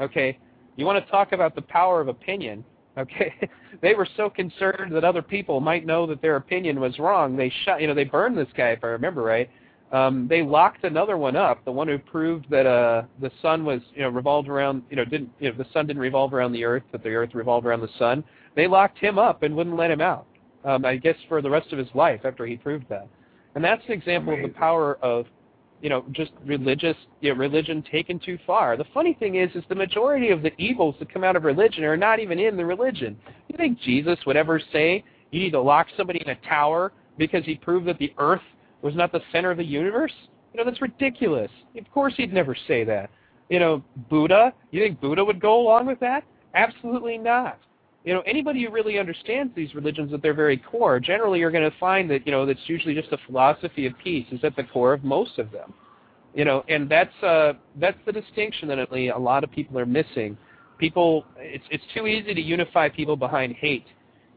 Okay? You want to talk about the power of opinion, okay? They were so concerned that other people might know that their opinion was wrong, they burned this guy, if I remember right. They locked another one up, the one who proved that the sun was, you know, revolved around, you know, didn't, you know, the sun didn't revolve around the earth, but the earth revolved around the sun. They locked him up and wouldn't let him out. I guess for the rest of his life after he proved that. And that's an example of the power of, you know, just religion taken too far. The funny thing is the majority of the evils that come out of religion are not even in the religion. You think Jesus would ever say you need to lock somebody in a tower because he proved that the earth was not the center of the universe? You know, that's ridiculous. Of course he'd never say that. You know, Buddha, you think Buddha would go along with that? Absolutely not. You know, anybody who really understands these religions at their very core, generally you're going to find that, you know, that's usually just a philosophy of peace is at the core of most of them. You know, and that's the distinction that a lot of people are missing. People, it's too easy to unify people behind hate.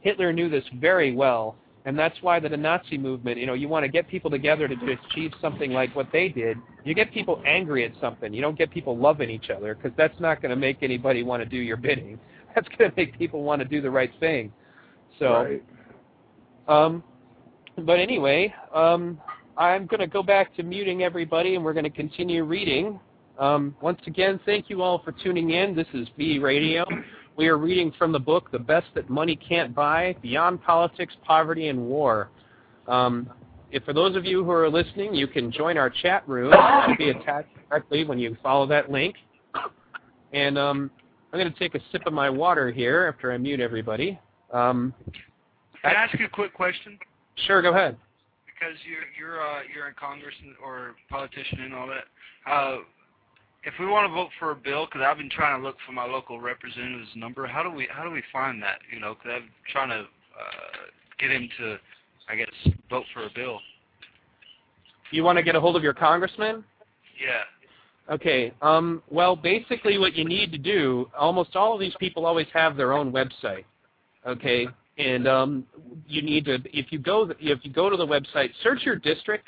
Hitler knew this very well, and that's why the Nazi movement, you know, you want to get people together to achieve something like what they did. You get people angry at something. You don't get people loving each other, because that's not going to make anybody want to do your bidding. That's going to make people want to do the right thing. So, right. But anyway, I'm going to go back to muting everybody, and we're going to continue reading. Once again, thank you all for tuning in. This is V-Radio. We are reading from the book, The Best That Money Can't Buy, Beyond Politics, Poverty, and War. If for those of you who are listening, you can join our chat room. It will be attached directly when you follow that link. And I'm going to take a sip of my water here after I mute everybody. Can I ask you a quick question? Sure, go ahead. Because you're in Congress or politician and all that. If we want to vote for a bill, because I've been trying to look for my local representative's number, how do we find that? You know, because I'm trying to get him to, I guess, vote for a bill. You want to get a hold of your congressman? Yeah. Okay, well, basically what you need to do, almost all of these people always have their own website, okay? And you need to, if you go to the website, search your district.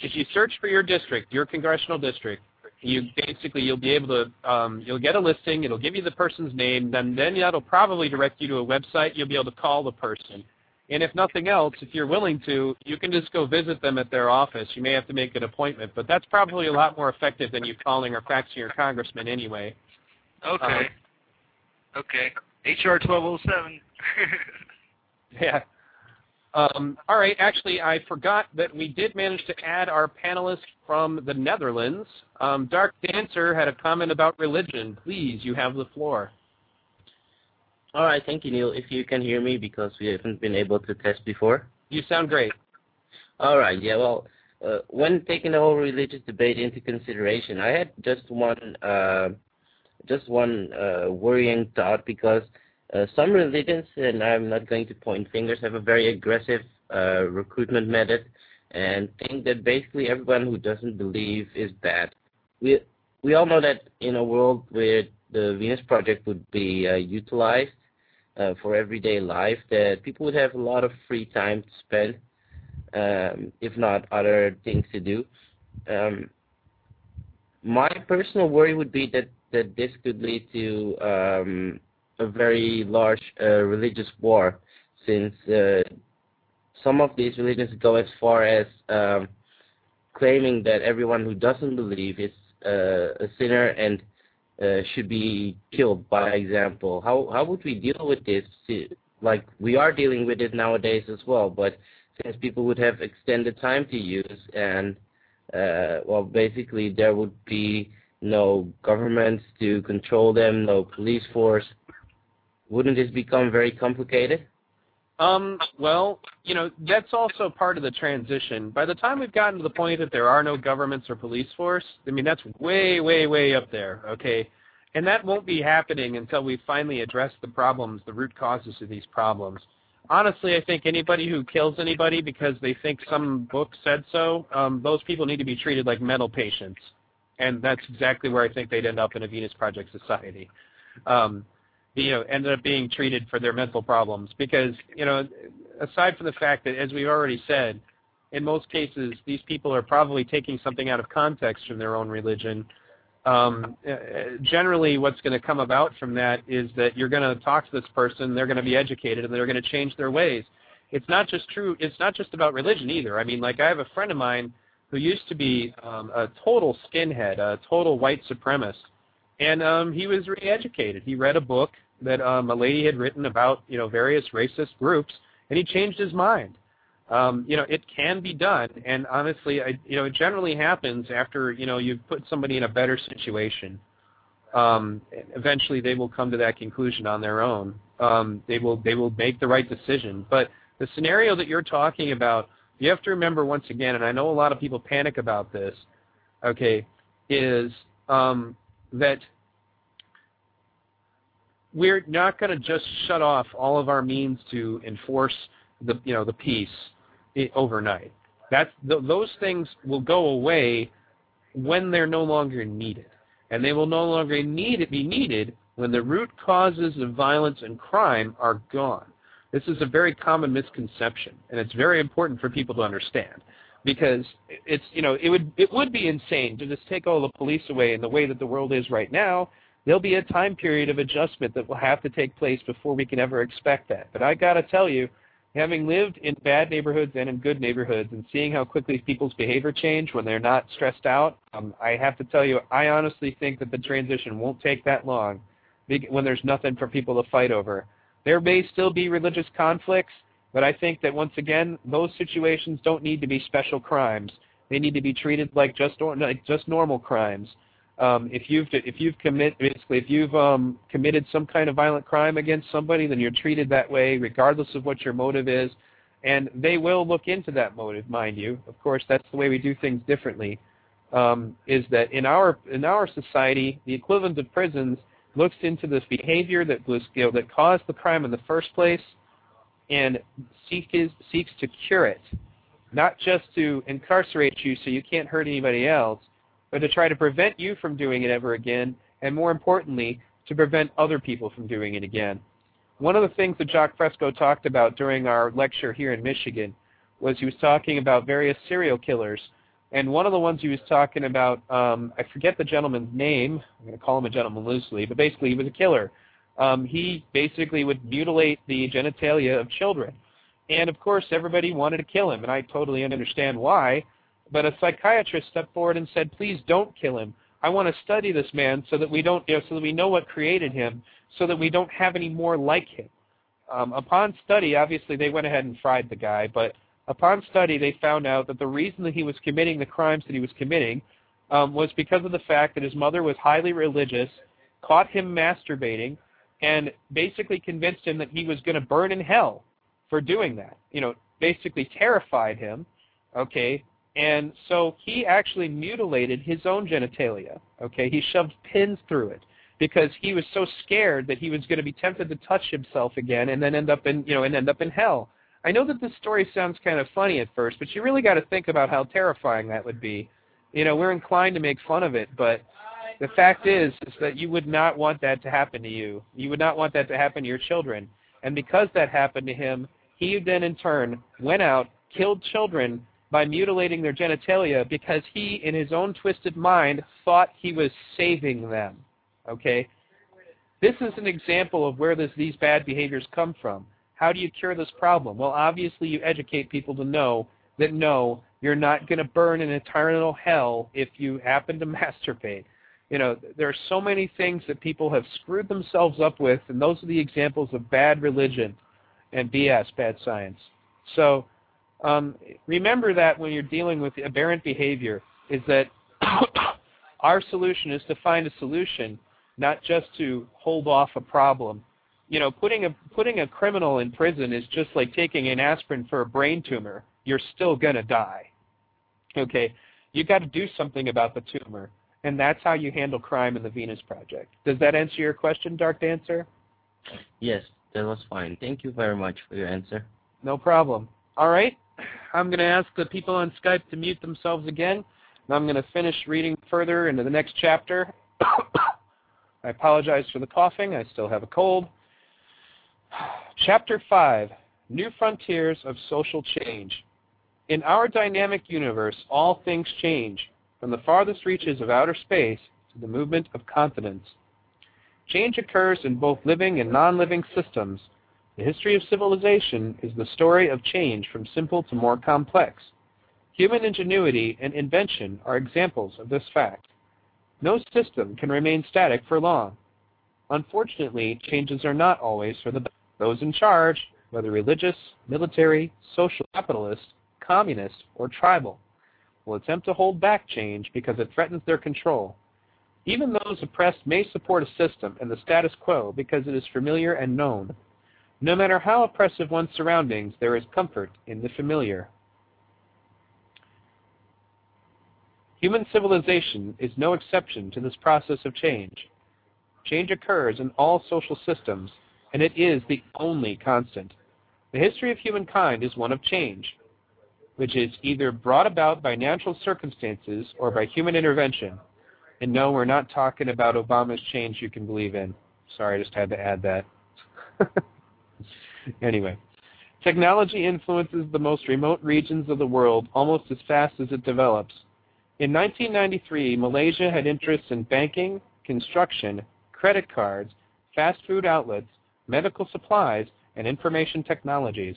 If you search for your district, your congressional district, you'll be able to, you'll get a listing, it'll give you the person's name, then that'll probably direct you to a website, you'll be able to call the person. And if nothing else, if you're willing to, you can just go visit them at their office. You may have to make an appointment, but that's probably a lot more effective than you calling or faxing your congressman anyway. Okay. Okay. H.R. 1207. Yeah. All right. Actually, I forgot that we did manage to add our panelist from the Netherlands. Dark Dancer had a comment about religion. Please, you have the floor. All right, thank you, Neil, if you can hear me, because we haven't been able to test before. You sound great. All right, yeah, well, when taking the whole religious debate into consideration, I had just one worrying thought, because some religions, and I'm not going to point fingers, have a very aggressive recruitment method and think that basically everyone who doesn't believe is bad. We all know that in a world where the Venus Project would be utilized for everyday life, that people would have a lot of free time to spend, if not other things to do. My personal worry would be that this could lead to a very large religious war, since some of these religions go as far as claiming that everyone who doesn't believe is a sinner and should be killed, by example. How would we deal with this? Like, we are dealing with it nowadays as well, but since people would have extended time to use, and well, basically there would be no governments to control them, no police force, wouldn't this become very complicated? Well, you know, that's also part of the transition. By the time we've gotten to the point that there are no governments or police force, I mean, that's way, way, way up there, okay? And that won't be happening until we finally address the problems, the root causes of these problems. Honestly, I think anybody who kills anybody because they think some book said so, those people need to be treated like mental patients. And that's exactly where I think they'd end up in a Venus Project society. You know, ended up being treated for their mental problems, because, you know, aside from the fact that, as we've already said, in most cases these people are probably taking something out of context from their own religion. Generally what's going to come about from that is that you're going to talk to this person, they're going to be educated, and they're going to change their ways. It's not just true, it's not just about religion either. I mean, like, I have a friend of mine who used to be a total skinhead, a total white supremacist. And he was re-educated. He read a book that a lady had written about, you know, various racist groups, and he changed his mind. You know, it can be done, and honestly, you know, it generally happens after, you know, you've put somebody in a better situation. Eventually, they will come to that conclusion on their own. They will make the right decision. But the scenario that you're talking about, you have to remember once again, and I know a lot of people panic about this. Okay, is that we're not going to just shut off all of our means to enforce the, you know, the peace overnight. Those things will go away when they're no longer needed, and they will no longer be needed when the root causes of violence and crime are gone. This is a very common misconception, and it's very important for people to understand. Because it's, you know, it would be insane to just take all the police away in the way that the world is right now. There'll be a time period of adjustment that will have to take place before we can ever expect that. But I got to tell you, having lived in bad neighborhoods and in good neighborhoods and seeing how quickly people's behavior change when they're not stressed out, I have to tell you, I honestly think that the transition won't take that long when there's nothing for people to fight over. There may still be religious conflicts, but I think that, once again, those situations don't need to be special crimes. They need to be treated like just normal crimes. If you've committed some kind of violent crime against somebody, then you're treated that way, regardless of what your motive is. And they will look into that motive, mind you. Of course, that's the way we do things differently. Is that in our society, the equivalent of prisons looks into this behavior that was, you know, that caused the crime in the first place, and seeks to cure it, not just to incarcerate you so you can't hurt anybody else, but to try to prevent you from doing it ever again, and more importantly, to prevent other people from doing it again. One of the things that Jacques Fresco talked about during our lecture here in Michigan was he was talking about various serial killers, and one of the ones he was talking about, I forget the gentleman's name, I'm going to call him a gentleman loosely, but basically he was a killer. He basically would mutilate the genitalia of children. And of course, everybody wanted to kill him, and I totally understand why. But a psychiatrist stepped forward and said, "Please don't kill him. I want to study this man so that we don't, so that we know what created him, so that we don't have any more like him." Upon study, obviously they went ahead and fried the guy, but upon study they found out that the reason that he was committing the crimes that he was committing was because of the fact that his mother was highly religious, caught him masturbating, and basically convinced him that he was going to burn in hell for doing that. You know, basically terrified him, okay? And so he actually mutilated his own genitalia, okay? He shoved pins through it because he was so scared that he was going to be tempted to touch himself again and then end up in, and end up in hell. I know that this story sounds kind of funny at first, but you really got to think about how terrifying that would be. You know, we're inclined to make fun of it, but the fact is that you would not want that to happen to you. You would not want that to happen to your children. And because that happened to him, he then in turn went out, killed children by mutilating their genitalia because he, in his own twisted mind, thought he was saving them. Okay? This is an example of where these bad behaviors come from. How do you cure this problem? Well, obviously you educate people to know that no, you're not going to burn in eternal hell if you happen to masturbate. You know, there are so many things that people have screwed themselves up with, and those are the examples of bad religion and BS, bad science. So remember that when you're dealing with aberrant behavior, is that our solution is to find a solution, not just to hold off a problem. You know, putting a criminal in prison is just like taking an aspirin for a brain tumor. You're still going to die. Okay, you got to do something about the tumor. And that's how you handle crime in the Venus Project. Does that answer your question, Dark Dancer? Yes, that was fine. Thank you very much for your answer. No problem. All right. I'm going to ask the people on Skype to mute themselves again, and I'm going to finish reading further into the next chapter. I apologize for the coughing. I still have a cold. Chapter 5, New Frontiers of Social Change. In our dynamic universe, all things change, from the farthest reaches of outer space to the movement of continents. Change occurs in both living and non-living systems. The history of civilization is the story of change from simple to more complex. Human ingenuity and invention are examples of this fact. No system can remain static for long. Unfortunately, changes are not always for the best. Those in charge, whether religious, military, social capitalist, communist, or tribal, will attempt to hold back change because it threatens their control. Even those oppressed may support a system and the status quo because it is familiar and known. No matter how oppressive one's surroundings, there is comfort in the familiar. Human civilization is no exception to this process of change. Change occurs in all social systems, and it is the only constant. The history of humankind is one of change, which is either brought about by natural circumstances or by human intervention. And no, we're not talking about Obama's change you can believe in. Sorry, I just had to add that. Anyway, technology influences the most remote regions of the world almost as fast as it develops. In 1993, Malaysia had interests in banking, construction, credit cards, fast food outlets, medical supplies, and information technologies.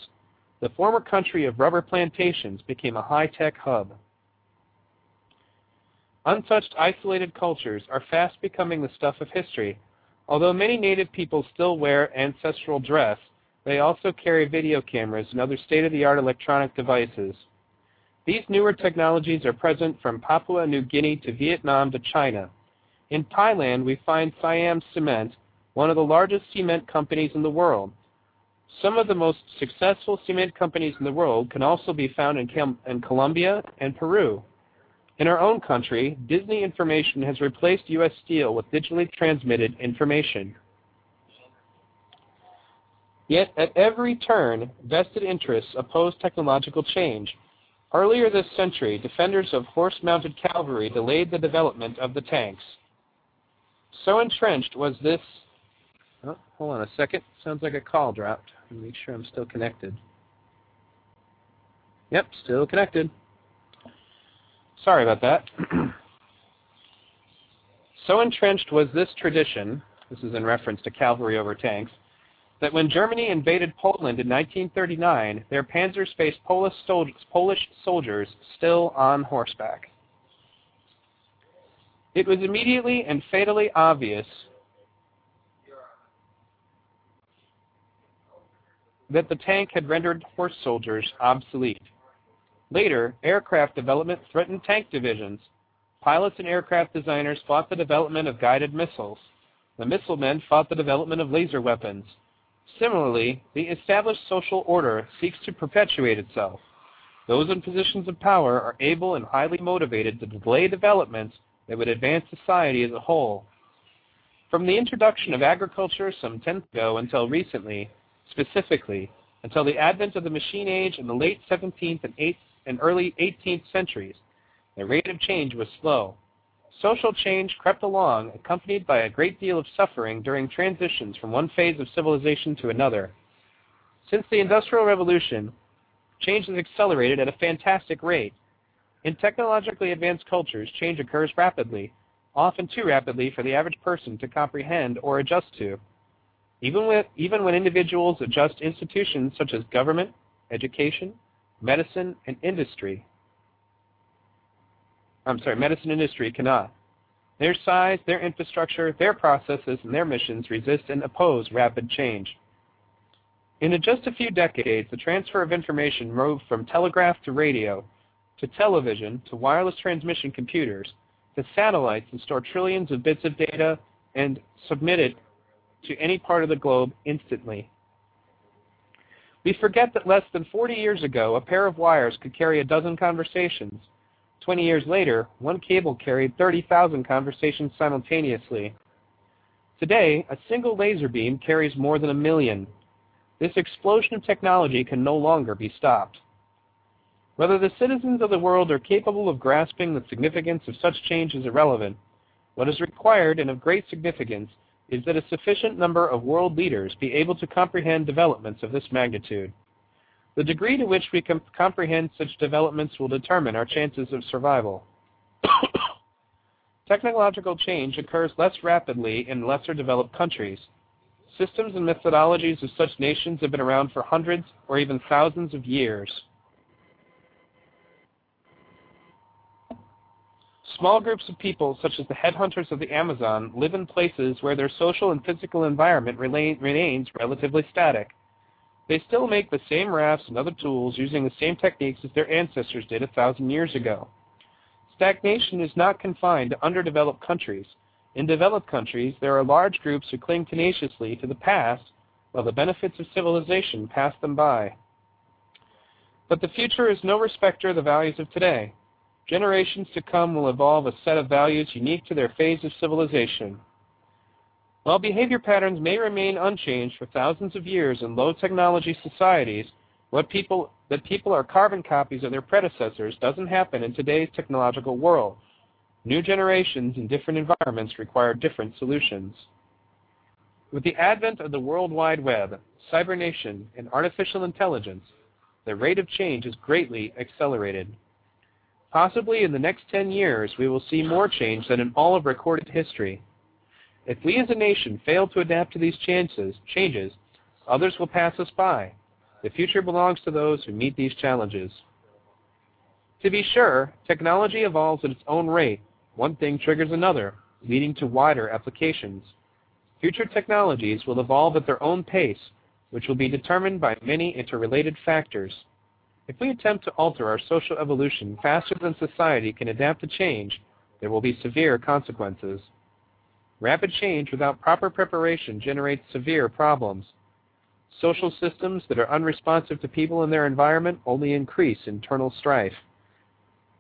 The former country of rubber plantations became a high-tech hub. Untouched, isolated cultures are fast becoming the stuff of history. Although many native people still wear ancestral dress, they also carry video cameras and other state-of-the-art electronic devices. These newer technologies are present from Papua New Guinea to Vietnam to China. In Thailand, we find Siam Cement, one of the largest cement companies in the world. Some of the most successful cement companies in the world can also be found in Colombia and Peru. In our own country, Disney information has replaced U.S. Steel with digitally transmitted information. Yet at every turn, vested interests oppose technological change. Earlier this century, defenders of horse-mounted cavalry delayed the development of the tanks. So entrenched was this... Oh, hold on a second. Sounds like a call dropped. Make sure I'm still connected. Yep, still connected. Sorry about that. So entrenched was this tradition, this is in reference to cavalry over tanks, that when Germany invaded Poland in 1939, their panzers faced Polish soldiers still on horseback. It was immediately and fatally obvious that the tank had rendered horse soldiers obsolete. Later, aircraft development threatened tank divisions. Pilots and aircraft designers fought the development of guided missiles. The missilemen fought the development of laser weapons. Similarly, the established social order seeks to perpetuate itself. Those in positions of power are able and highly motivated to delay developments that would advance society as a whole. From the introduction of agriculture some 10 ago until recently, specifically, until the advent of the machine age in the late 17th and early 18th centuries, the rate of change was slow. Social change crept along, accompanied by a great deal of suffering during transitions from one phase of civilization to another. Since the Industrial Revolution, change has accelerated at a fantastic rate. In technologically advanced cultures, change occurs rapidly, often too rapidly for the average person to comprehend or adjust to. Even when individuals adjust institutions such as government, education, medicine and industry cannot. Their size, their infrastructure, their processes, and their missions resist and oppose rapid change. In just a few decades, the transfer of information moved from telegraph to radio, to television, to wireless transmission computers, to satellites that store trillions of bits of data and submit it to any part of the globe instantly. We forget that less than 40 years ago, a pair of wires could carry a dozen conversations. 20 years later, one cable carried 30,000 conversations simultaneously. Today, a single laser beam carries more than 1 million. This explosion of technology can no longer be stopped. Whether the citizens of the world are capable of grasping the significance of such change is irrelevant. What is required and of great significance is that a sufficient number of world leaders be able to comprehend developments of this magnitude. The degree to which we comprehend such developments will determine our chances of survival. Technological change occurs less rapidly in lesser developed countries. Systems and methodologies of such nations have been around for hundreds or even thousands of years. Small groups of people, such as the headhunters of the Amazon, live in places where their social and physical environment remains relatively static. They still make the same rafts and other tools using the same techniques as their ancestors did 1,000 years ago. Stagnation is not confined to underdeveloped countries. In developed countries, there are large groups who cling tenaciously to the past while the benefits of civilization pass them by. But the future is no respecter of the values of today. Generations to come will evolve a set of values unique to their phase of civilization. While behavior patterns may remain unchanged for thousands of years in low-technology societies, that people are carbon copies of their predecessors doesn't happen in today's technological world. New generations in different environments require different solutions. With the advent of the World Wide Web, cybernation, and artificial intelligence, the rate of change is greatly accelerated. Possibly in the next 10 years, we will see more change than in all of recorded history. If we as a nation fail to adapt to these changes, others will pass us by. The future belongs to those who meet these challenges. To be sure, technology evolves at its own rate. One thing triggers another, leading to wider applications. Future technologies will evolve at their own pace, which will be determined by many interrelated factors. If we attempt to alter our social evolution faster than society can adapt to change, there will be severe consequences. Rapid change without proper preparation generates severe problems. Social systems that are unresponsive to people and their environment only increase internal strife.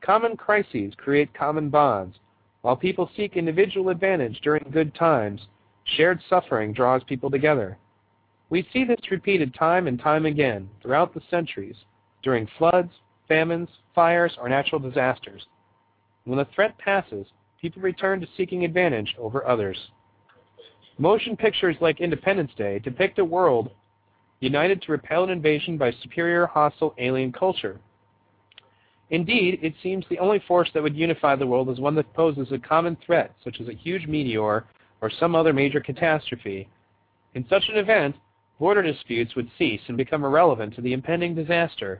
Common crises create common bonds. While people seek individual advantage during good times, shared suffering draws people together. We see this repeated time and time again throughout the centuries, during floods, famines, fires, or natural disasters. When the threat passes, people return to seeking advantage over others. Motion pictures like Independence Day depict a world united to repel an invasion by superior, hostile, alien culture. Indeed, it seems the only force that would unify the world is one that poses a common threat, such as a huge meteor or some other major catastrophe. In such an event, border disputes would cease and become irrelevant to the impending disaster.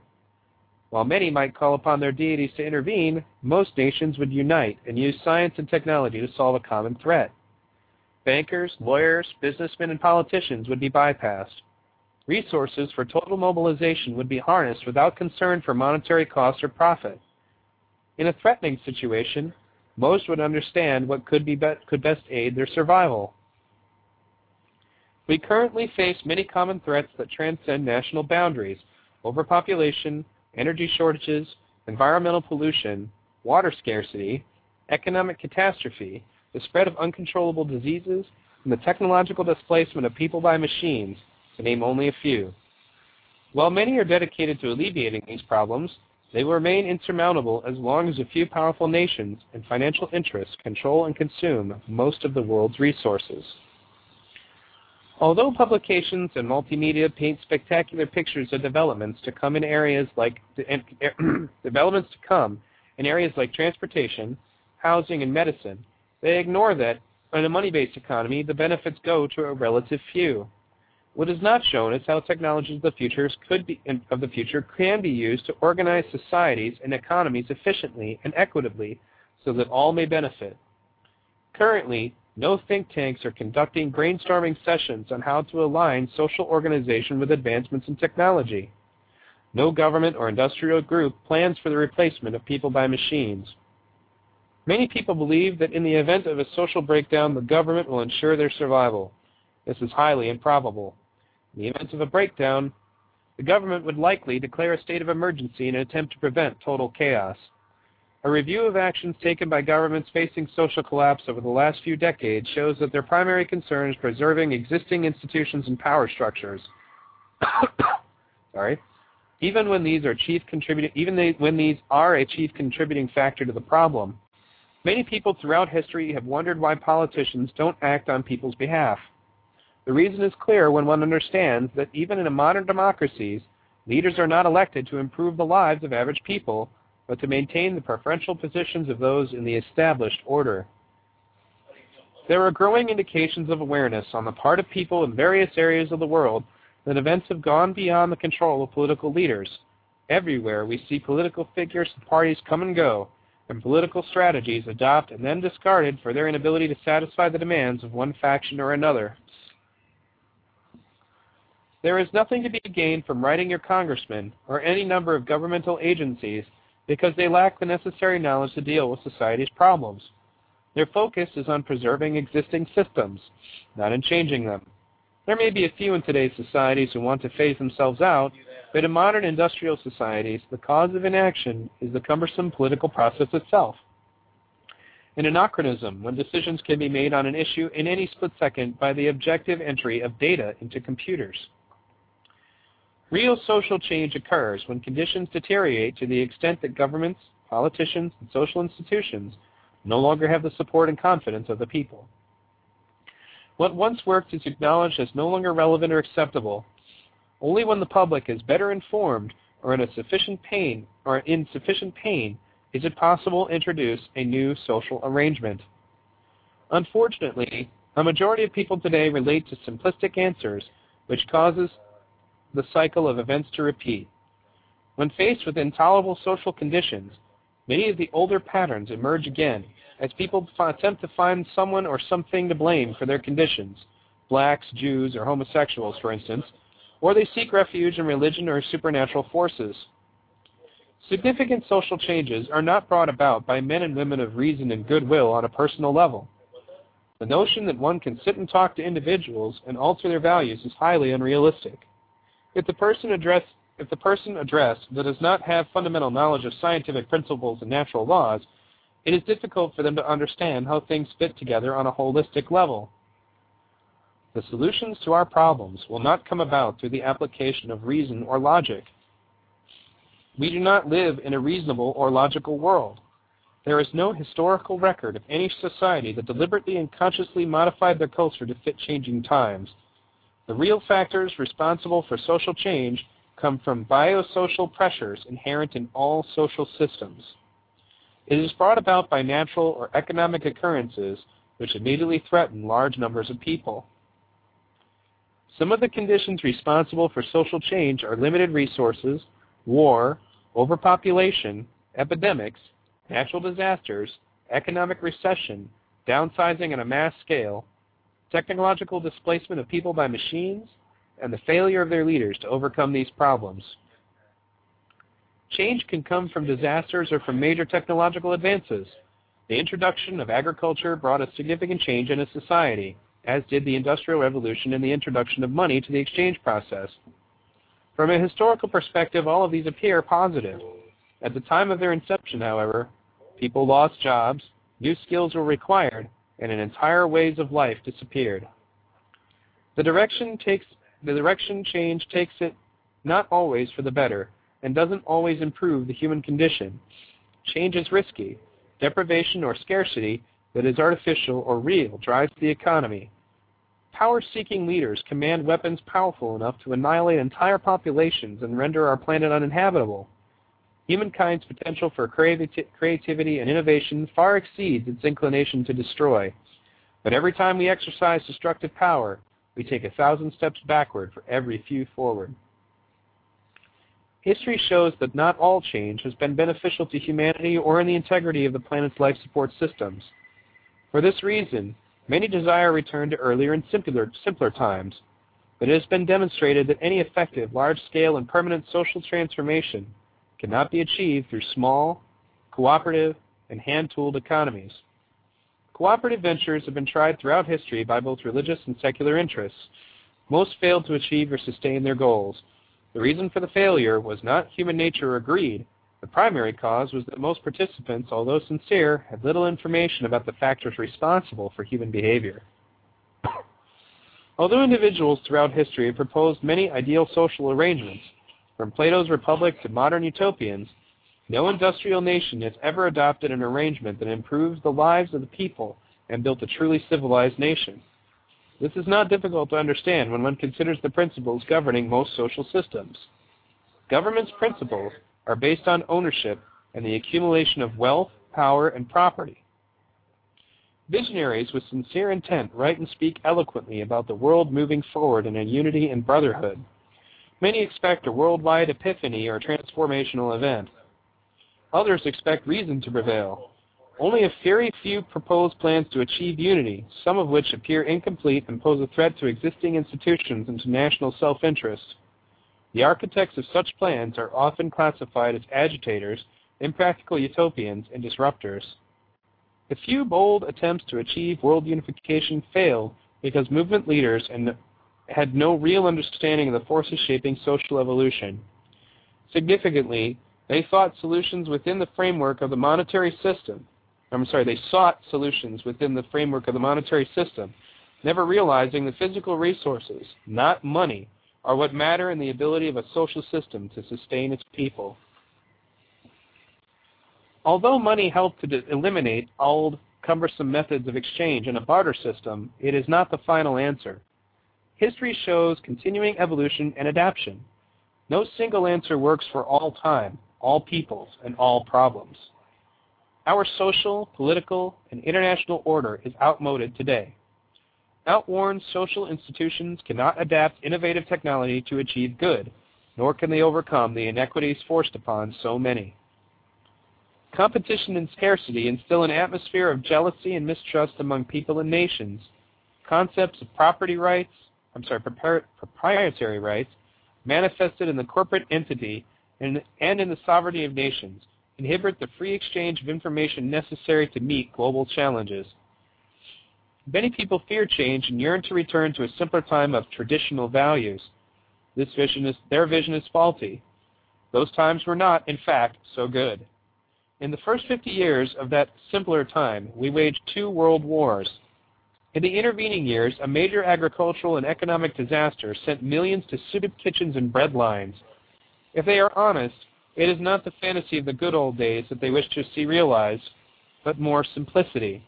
While many might call upon their deities to intervene, most nations would unite and use science and technology to solve a common threat. Bankers, lawyers, businessmen, and politicians would be bypassed. Resources for total mobilization would be harnessed without concern for monetary cost or profit. In a threatening situation, most would understand what could best aid their survival. We currently face many common threats that transcend national boundaries: overpopulation, energy shortages, environmental pollution, water scarcity, economic catastrophe, the spread of uncontrollable diseases, and the technological displacement of people by machines, to name only a few. While many are dedicated to alleviating these problems, they will remain insurmountable as long as a few powerful nations and financial interests control and consume most of the world's resources. Although publications and multimedia paint spectacular pictures of developments to come in areas like transportation, housing, and medicine, they ignore that, in a money-based economy, the benefits go to a relative few. What is not shown is how technologies of the future can be used to organize societies and economies efficiently and equitably so that all may benefit. Currently, no think tanks are conducting brainstorming sessions on how to align social organization with advancements in technology. No government or industrial group plans for the replacement of people by machines. Many people believe that in the event of a social breakdown, the government will ensure their survival. This is highly improbable. In the event of a breakdown, the government would likely declare a state of emergency in an attempt to prevent total chaos. A review of actions taken by governments facing social collapse over the last few decades shows that their primary concern is preserving existing institutions and power structures. Even when these are a chief contributing factor to the problem. Many people throughout history have wondered why politicians don't act on people's behalf. The reason is clear when one understands that even in modern democracies, leaders are not elected to improve the lives of average people, but to maintain the preferential positions of those in the established order. There are growing indications of awareness on the part of people in various areas of the world that events have gone beyond the control of political leaders. Everywhere we see political figures and parties come and go, and political strategies adopted and then discarded for their inability to satisfy the demands of one faction or another. There is nothing to be gained from writing your congressman or any number of governmental agencies because they lack the necessary knowledge to deal with society's problems. Their focus is on preserving existing systems, not in changing them. There may be a few in today's societies who want to phase themselves out, but in modern industrial societies, the cause of inaction is the cumbersome political process itself. An anachronism, when decisions can be made on an issue in any split second by the objective entry of data into computers. Real social change occurs when conditions deteriorate to the extent that governments, politicians, and social institutions no longer have the support and confidence of the people. What once worked is acknowledged as no longer relevant or acceptable. Only when the public is better informed or in sufficient pain is it possible to introduce a new social arrangement. Unfortunately, a majority of people today relate to simplistic answers, which causes the cycle of events to repeat. When faced with intolerable social conditions, many of the older patterns emerge again as people attempt to find someone or something to blame for their conditions, blacks, Jews, or homosexuals, for instance, or they seek refuge in religion or supernatural forces. Significant social changes are not brought about by men and women of reason and goodwill on a personal level. The notion that one can sit and talk to individuals and alter their values is highly unrealistic. If the person addressed does not have fundamental knowledge of scientific principles and natural laws, it is difficult for them to understand how things fit together on a holistic level. The solutions to our problems will not come about through the application of reason or logic. We do not live in a reasonable or logical world. There is no historical record of any society that deliberately and consciously modified their culture to fit changing times. The real factors responsible for social change come from biosocial pressures inherent in all social systems. It is brought about by natural or economic occurrences which immediately threaten large numbers of people. Some of the conditions responsible for social change are limited resources, war, overpopulation, epidemics, natural disasters, economic recession, downsizing on a mass scale, technological displacement of people by machines, and the failure of their leaders to overcome these problems. Change can come from disasters or from major technological advances. The introduction of agriculture brought a significant change in a society, as did the Industrial Revolution and the introduction of money to the exchange process. From a historical perspective, all of these appear positive. At the time of their inception, however, people lost jobs, new skills were required, and an entire ways of life disappeared. The direction change takes it not always for the better, and doesn't always improve the human condition. Change is risky. Deprivation or scarcity that is artificial or real drives the economy. Power-seeking leaders command weapons powerful enough to annihilate entire populations and render our planet uninhabitable. Humankind's potential for creativity and innovation far exceeds its inclination to destroy. But every time we exercise destructive power, we take 1,000 steps backward for every few forward. History shows that not all change has been beneficial to humanity or in the integrity of the planet's life support systems. For this reason, many desire a return to earlier and simpler times, but it has been demonstrated that any effective, large-scale and permanent social transformation cannot be achieved through small, cooperative, and hand-tooled economies. Cooperative ventures have been tried throughout history by both religious and secular interests. Most failed to achieve or sustain their goals. The reason for the failure was not human nature or greed. The primary cause was that most participants, although sincere, had little information about the factors responsible for human behavior. Although individuals throughout history have proposed many ideal social arrangements, from Plato's Republic to modern utopians, no industrial nation has ever adopted an arrangement that improves the lives of the people and built a truly civilized nation. This is not difficult to understand when one considers the principles governing most social systems. Government's principles are based on ownership and the accumulation of wealth, power, and property. Visionaries with sincere intent write and speak eloquently about the world moving forward in a unity and brotherhood. Many expect a worldwide epiphany or transformational event. Others expect reason to prevail. Only a very few propose plans to achieve unity, some of which appear incomplete and pose a threat to existing institutions and to national self-interest. The architects of such plans are often classified as agitators, impractical utopians, and disruptors. The few bold attempts to achieve world unification failed because movement leaders had no real understanding of the forces shaping social evolution. Significantly, they sought solutions within the framework of the monetary system, never realizing the physical resources, not money, are what matter in the ability of a social system to sustain its people. Although money helped to eliminate old, cumbersome methods of exchange in a barter system, it is not the final answer. History shows continuing evolution and adaptation. No single answer works for all time, all peoples, and all problems. Our social, political, and international order is outmoded today. Outworn social institutions cannot adapt innovative technology to achieve good, nor can they overcome the inequities forced upon so many. Competition and scarcity instill an atmosphere of jealousy and mistrust among people and nations. Concepts of proprietary rights, manifested in the corporate entity and in the sovereignty of nations, inhibit the free exchange of information necessary to meet global challenges. Many people fear change and yearn to return to a simpler time of traditional values. Their vision is faulty. Those times were not, in fact, so good. In the first 50 years of that simpler time, we waged 2 world wars. In the intervening years, a major agricultural and economic disaster sent millions to soup kitchens and bread lines. If they are honest, it is not the fantasy of the good old days that they wish to see realized, but more simplicity.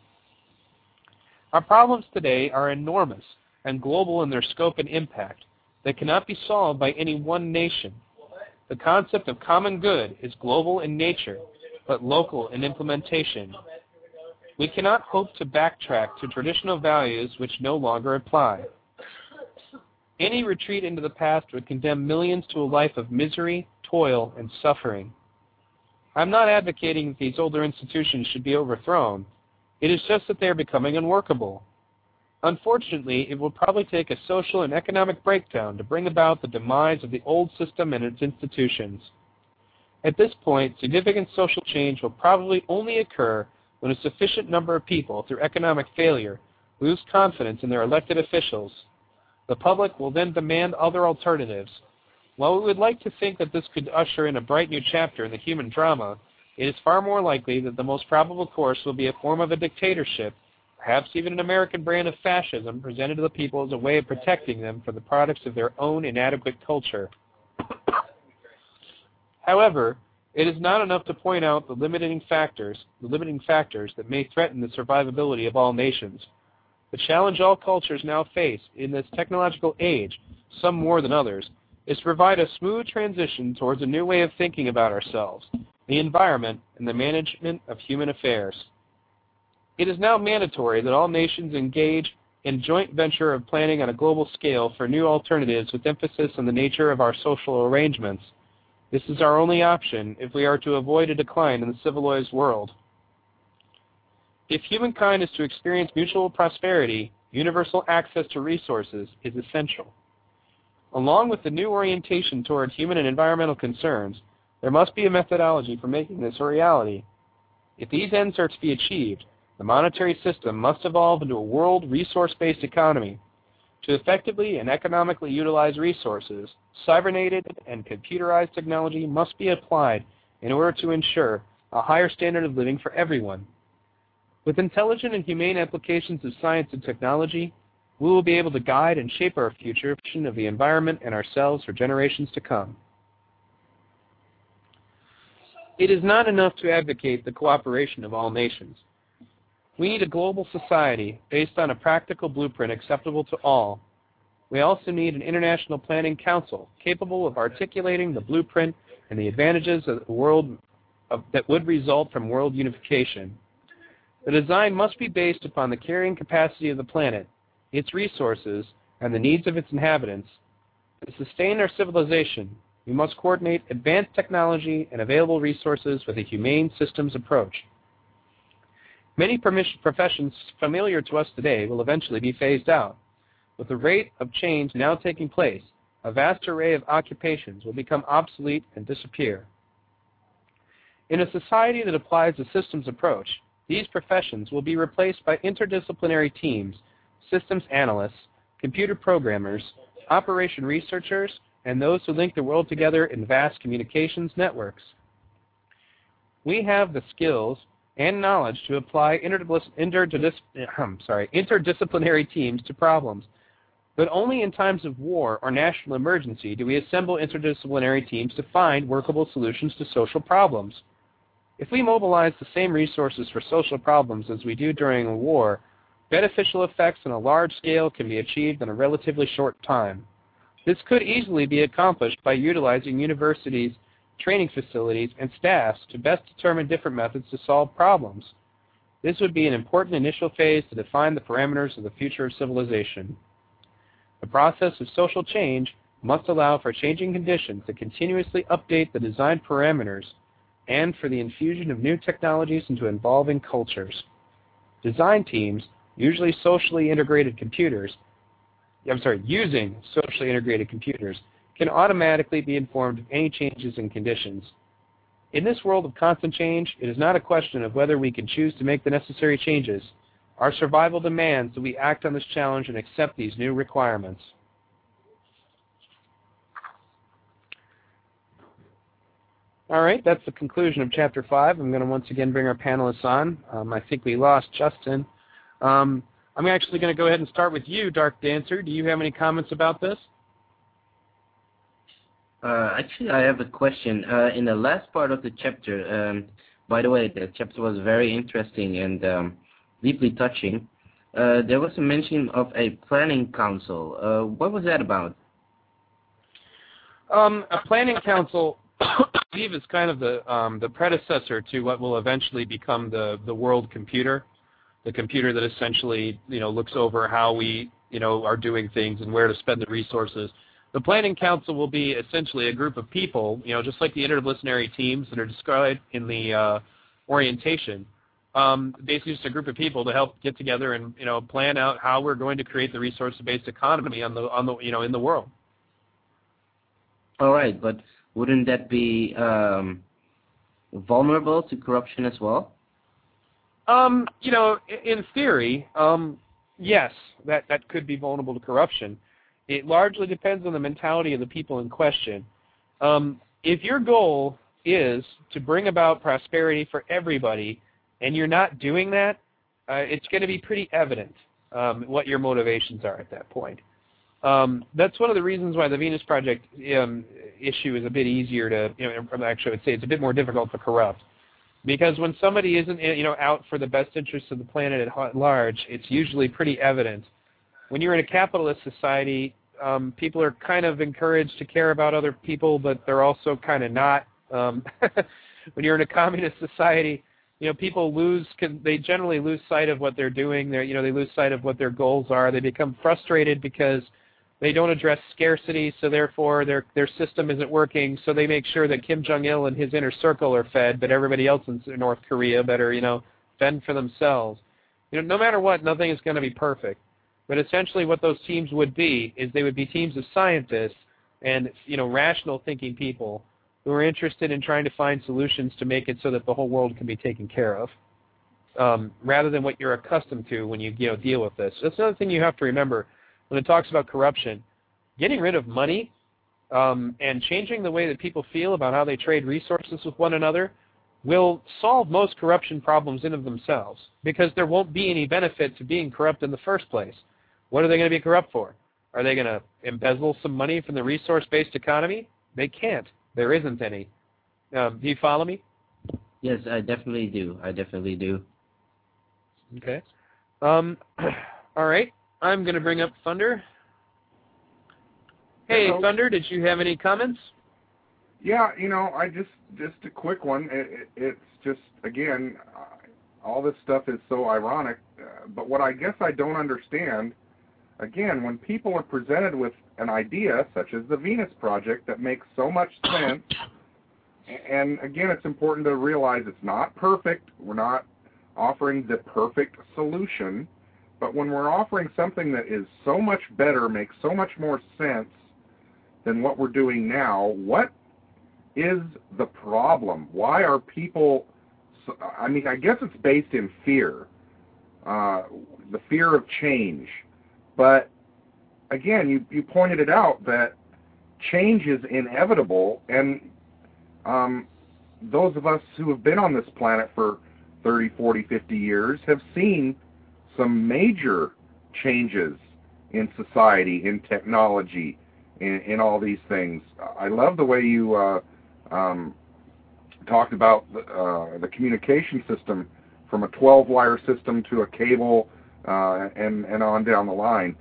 Our problems today are enormous and global in their scope and impact. They cannot be solved by any one nation. The concept of common good is global in nature, but local in implementation. We cannot hope to backtrack to traditional values which no longer apply. Any retreat into the past would condemn millions to a life of misery, toil, and suffering. I'm not advocating that these older institutions should be overthrown. It is just that they are becoming unworkable. Unfortunately, it will probably take a social and economic breakdown to bring about the demise of the old system and its institutions. At this point, significant social change will probably only occur when a sufficient number of people, through economic failure, lose confidence in their elected officials. The public will then demand other alternatives. While we would like to think that this could usher in a bright new chapter in the human drama, it is far more likely that the most probable course will be a form of a dictatorship, perhaps even an American brand of fascism presented to the people as a way of protecting them from the products of their own inadequate culture. However, it is not enough to point out the limiting factors that may threaten the survivability of all nations. The challenge all cultures now face in this technological age, some more than others, is to provide a smooth transition towards a new way of thinking about ourselves, the environment, and the management of human affairs. It is now mandatory that all nations engage in joint venture of planning on a global scale for new alternatives with emphasis on the nature of our social arrangements. This is our only option if we are to avoid a decline in the civilized world. If humankind is to experience mutual prosperity, universal access to resources is essential. Along with the new orientation toward human and environmental concerns, there must be a methodology for making this a reality. If these ends are to be achieved, the monetary system must evolve into a world resource-based economy. To effectively and economically utilize resources, cybernated and computerized technology must be applied in order to ensure a higher standard of living for everyone. With intelligent and humane applications of science and technology, we will be able to guide and shape our future of the environment and ourselves for generations to come. It is not enough to advocate the cooperation of all nations. We need a global society based on a practical blueprint acceptable to all. We also need an international planning council capable of articulating the blueprint and the advantages of the world that would result from world unification. The design must be based upon the carrying capacity of the planet, its resources, and the needs of its inhabitants. To sustain our civilization, we must coordinate advanced technology and available resources with a humane systems approach. Many professions familiar to us today will eventually be phased out. With the rate of change now taking place, a vast array of occupations will become obsolete and disappear. In a society that applies a systems approach, these professions will be replaced by interdisciplinary teams, systems analysts, computer programmers, operation researchers, and those who link the world together in vast communications networks. We have the skills and knowledge to apply interdisciplinary teams to problems. But only in times of war or national emergency do we assemble interdisciplinary teams to find workable solutions to social problems. If we mobilize the same resources for social problems as we do during a war, beneficial effects on a large scale can be achieved in a relatively short time. This could easily be accomplished by utilizing universities, training facilities, and staffs to best determine different methods to solve problems. This would be an important initial phase to define the parameters of the future of civilization. The process of social change must allow for changing conditions to continuously update the design parameters and for the infusion of new technologies into evolving cultures. Design teams, using socially integrated computers, can automatically be informed of any changes in conditions. In this world of constant change, it is not a question of whether we can choose to make the necessary changes. Our survival demands that we act on this challenge and accept these new requirements. All right, that's the conclusion of Chapter 5. I'm going to once again bring our panelists on. I think we lost Justin. I'm actually going to go ahead and start with you, Dark Dancer. Do you have any comments about this? Actually, I have a question. In the last part of the chapter, by the way, the chapter was very interesting and deeply touching. There was a mention of a planning council. What was that about? A planning council, I believe, is kind of the predecessor to what will eventually become the world computer, the computer that essentially looks over how we are doing things and where to spend the resources. The Planning Council will be essentially a group of people, just like the interdisciplinary teams that are described in the orientation, basically just a group of people to help get together and, plan out how we're going to create the resource-based economy in the world. All right, but wouldn't that be vulnerable to corruption as well? In theory, yes, that could be vulnerable to corruption. It largely depends on the mentality of the people in question. If your goal is to bring about prosperity for everybody and you're not doing that, it's going to be pretty evident what your motivations are at that point. That's one of the reasons why the Venus Project issue is a bit easier to, actually I would say it's a bit more difficult to corrupt. Because when somebody isn't, out for the best interests of the planet at large, it's usually pretty evident. When you're in a capitalist society, people are kind of encouraged to care about other people, but they're also kind of not. When you're in a communist society, people they generally lose sight of what they're doing. They lose sight of what their goals are. They become frustrated because they don't address scarcity, so therefore their system isn't working. So they make sure that Kim Jong-il and his inner circle are fed, but everybody else in North Korea better, fend for themselves. No matter what, nothing is going to be perfect. But essentially what those teams would be is they would be teams of scientists and, rational thinking people who are interested in trying to find solutions to make it so that the whole world can be taken care of, rather than what you're accustomed to when you, deal with this. That's another thing you have to remember. When it talks about corruption, getting rid of money and changing the way that people feel about how they trade resources with one another will solve most corruption problems in and of themselves, because there won't be any benefit to being corrupt in the first place. What are they going to be corrupt for? Are they going to embezzle some money from the resource-based economy? They can't. There isn't any. Do you follow me? Yes, I definitely do. Okay. All right. I'm going to bring up Thunder. Hey, Thunder, did you have any comments? Yeah, I just a quick one. It's just, again, all this stuff is so ironic. But what I guess I don't understand, again, when people are presented with an idea, such as the Venus Project, that makes so much sense, and again, it's important to realize it's not perfect. We're not offering the perfect solution. But when we're offering something that is so much better, makes so much more sense than what we're doing now, what is the problem? Why are people, I guess it's based in fear, the fear of change. But again, you pointed it out that change is inevitable, and those of us who have been on this planet for 30, 40, 50 years have seen some major changes in society, in technology, in all these things. I love the way you talked about the communication system, from a 12-wire system to a cable and on down the line.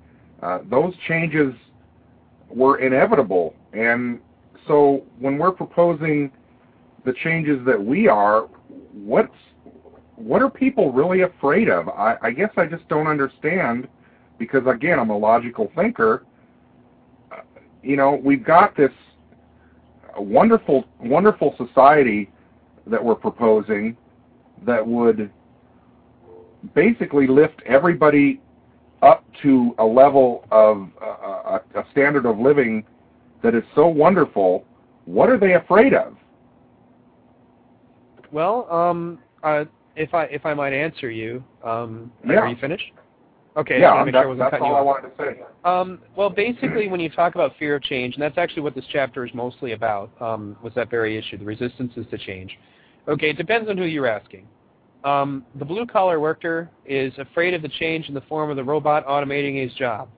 Those changes were inevitable, and so when we're proposing the changes that we are, what are people really afraid of? I guess I just don't understand, because, again, I'm a logical thinker. We've got this wonderful, wonderful society that we're proposing that would basically lift everybody up to a level of a standard of living that is so wonderful. What are they afraid of? Well, If I might answer you, are you finished? Okay, yeah, that's all I wanted to say. Well, basically, when you talk about fear of change, and that's actually what this chapter is mostly about, was that very issue, the resistances to change. Okay, it depends on who you're asking. The blue-collar worker is afraid of the change in the form of the robot automating his job,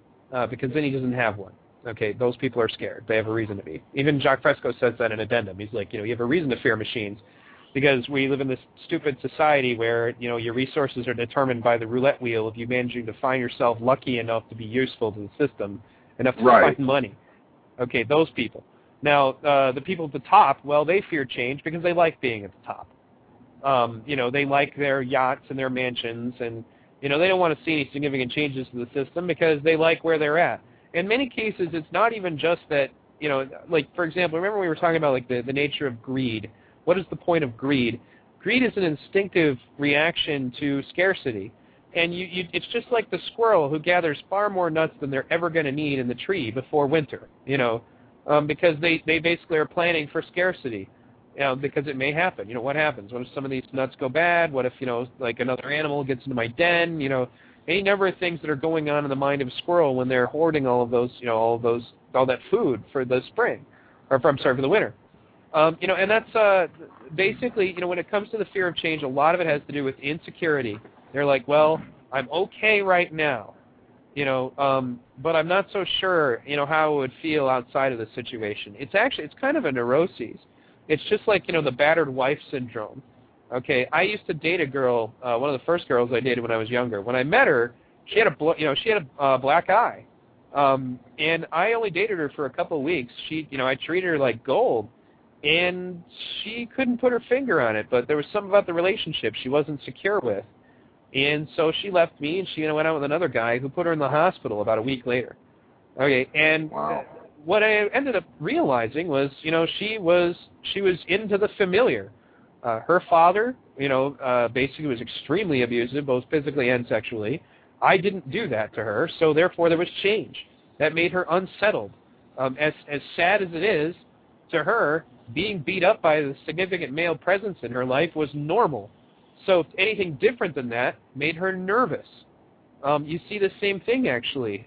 because then he doesn't have one. Okay, those people are scared. They have a reason to be. Even Jacques Fresco says that in Addendum. He's like, you have a reason to fear machines, because we live in this stupid society where, your resources are determined by the roulette wheel of you managing to find yourself lucky enough to be useful to the system, enough to find money. Okay, those people. Now, the people at the top, well, they fear change because they like being at the top. They like their yachts and their mansions and, You know, they don't want to see any significant changes to the system because they like where they're at. In many cases, it's not even just that, you know, like, for example, remember we were talking about, like, the nature of greed. What is the point of greed? Greed is an instinctive reaction to scarcity. And it's just like the squirrel who gathers far more nuts than they're ever going to need in the tree before winter, you know, because they basically are planning for scarcity, you know, because it may happen. You know, what happens? What if some of these nuts go bad? What if, you know, like another animal gets into my den? You know, any number of things that are going on in the mind of a squirrel when they're hoarding all of those, you know, all that food for the spring, or for the winter. You know, and that's basically, you know, when it comes to the fear of change, a lot of it has to do with insecurity. They're like, well, I'm okay right now, you know, but I'm not so sure, you know, how it would feel outside of the situation. It's kind of a neuroses. It's just like, you know, the battered wife syndrome. Okay, I used to date a girl, one of the first girls I dated when I was younger. When I met her, she had a black eye, and I only dated her for a couple of weeks. She, you know, I treated her like gold. And she couldn't put her finger on it, but there was something about the relationship she wasn't secure with. And so she left me, and she went out with another guy who put her in the hospital about a week later. Okay, and wow. What I ended up realizing was, you know, she was into the familiar. Her father, you know, basically was extremely abusive, both physically and sexually. I didn't do that to her, so therefore there was change. That made her unsettled. As sad as it is to her, being beat up by the significant male presence in her life was normal. So anything different than that made her nervous. You see the same thing, actually.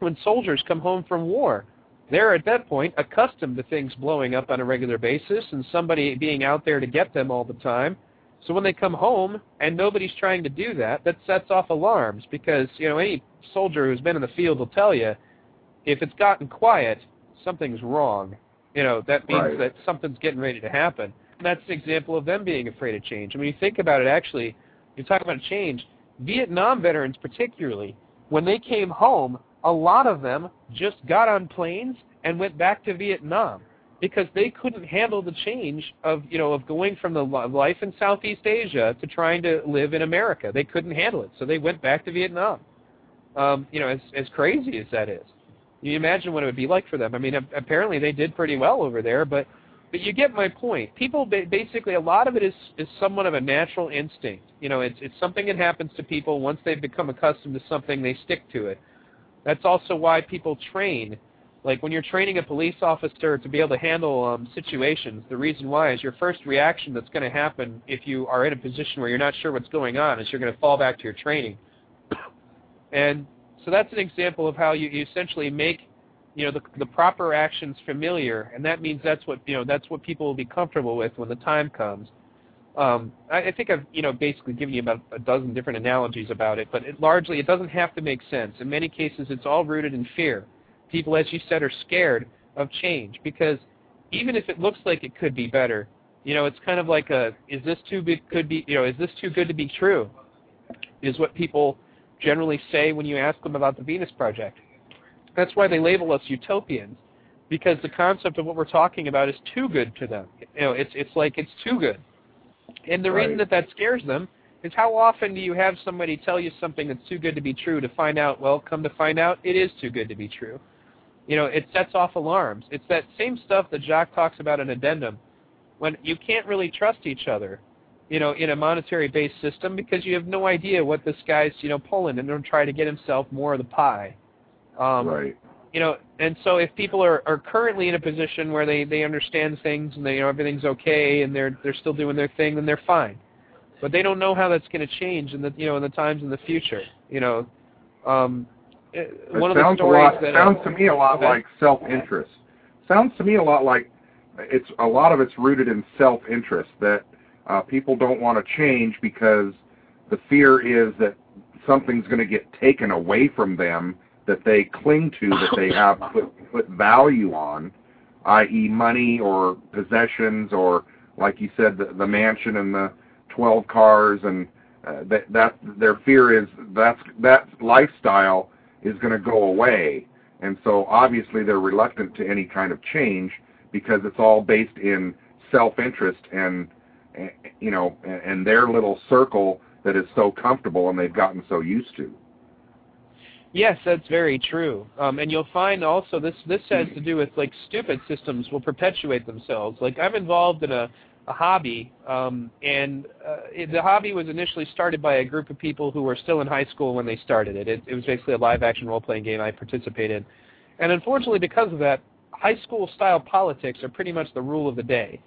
When soldiers come home from war, they're at that point accustomed to things blowing up on a regular basis and somebody being out there to get them all the time. So when they come home and nobody's trying to do that, that sets off alarms because, you know, any soldier who's been in the field will tell you, if it's gotten quiet, something's wrong. You know, that means right. That something's getting ready to happen. And that's an example of them being afraid of change. And when you think about it, actually, you're talking about change. Vietnam veterans particularly, when they came home, a lot of them just got on planes and went back to Vietnam because they couldn't handle the change of, you know, of going from the life in Southeast Asia to trying to live in America. They couldn't handle it, so they went back to Vietnam, you know, as crazy as that is. You imagine what it would be like for them. I mean, apparently they did pretty well over there, but you get my point. People basically, a lot of it is somewhat of a natural instinct. You know, it's something that happens to people. Once they've become accustomed to something, they stick to it. That's also why people train. Like when you're training a police officer to be able to handle situations, the reason why is your first reaction that's going to happen if you are in a position where you're not sure what's going on is you're going to fall back to your training. So that's an example of how you essentially make, you know, the proper actions familiar, and that means that's what, you know, that's what people will be comfortable with when the time comes. I think I've, you know, basically given you about a dozen different analogies about it, but largely it doesn't have to make sense. In many cases, it's all rooted in fear. People, as you said, are scared of change because even if it looks like it could be better, you know, it's kind of like is this too good to be true? Is what people generally say when you ask them about the Venus Project. That's why they label us utopians, because the concept of what we're talking about is too good to them. You know, it's like it's too good. And the reason that scares them is how often do you have somebody tell you something that's too good to be true to find out, well, come to find out, it is too good to be true. You know, it sets off alarms. It's that same stuff that Jacques talks about in Addendum, when you can't really trust each other, you know, in a monetary-based system, because you have no idea what this guy's, you know, pulling, and they'll try to get himself more of the pie. Right. You know, and so if people are currently in a position where they understand things and they, you know, everything's okay and they're still doing their thing, then they're fine. But they don't know how that's going to change in the, you know, in the times in the future. You know, one of the stories that sounds to me a lot like self-interest. Sounds to me a lot like it's a lot of it's rooted in self-interest that. People don't want to change because the fear is that something's going to get taken away from them that they cling to, that they have put value on, i.e. money or possessions or, like you said, the mansion and the 12 cars. And that their fear is that lifestyle is going to go away. And so obviously they're reluctant to any kind of change because it's all based in self-interest and their little circle that is so comfortable and they've gotten so used to. Yes, that's very true. And you'll find also this has to do with, like, stupid systems will perpetuate themselves. Like, I'm involved in a hobby, the hobby was initially started by a group of people who were still in high school when they started it. It was basically a live-action role-playing game I participated in. And unfortunately, because of that, high school-style politics are pretty much the rule of the day.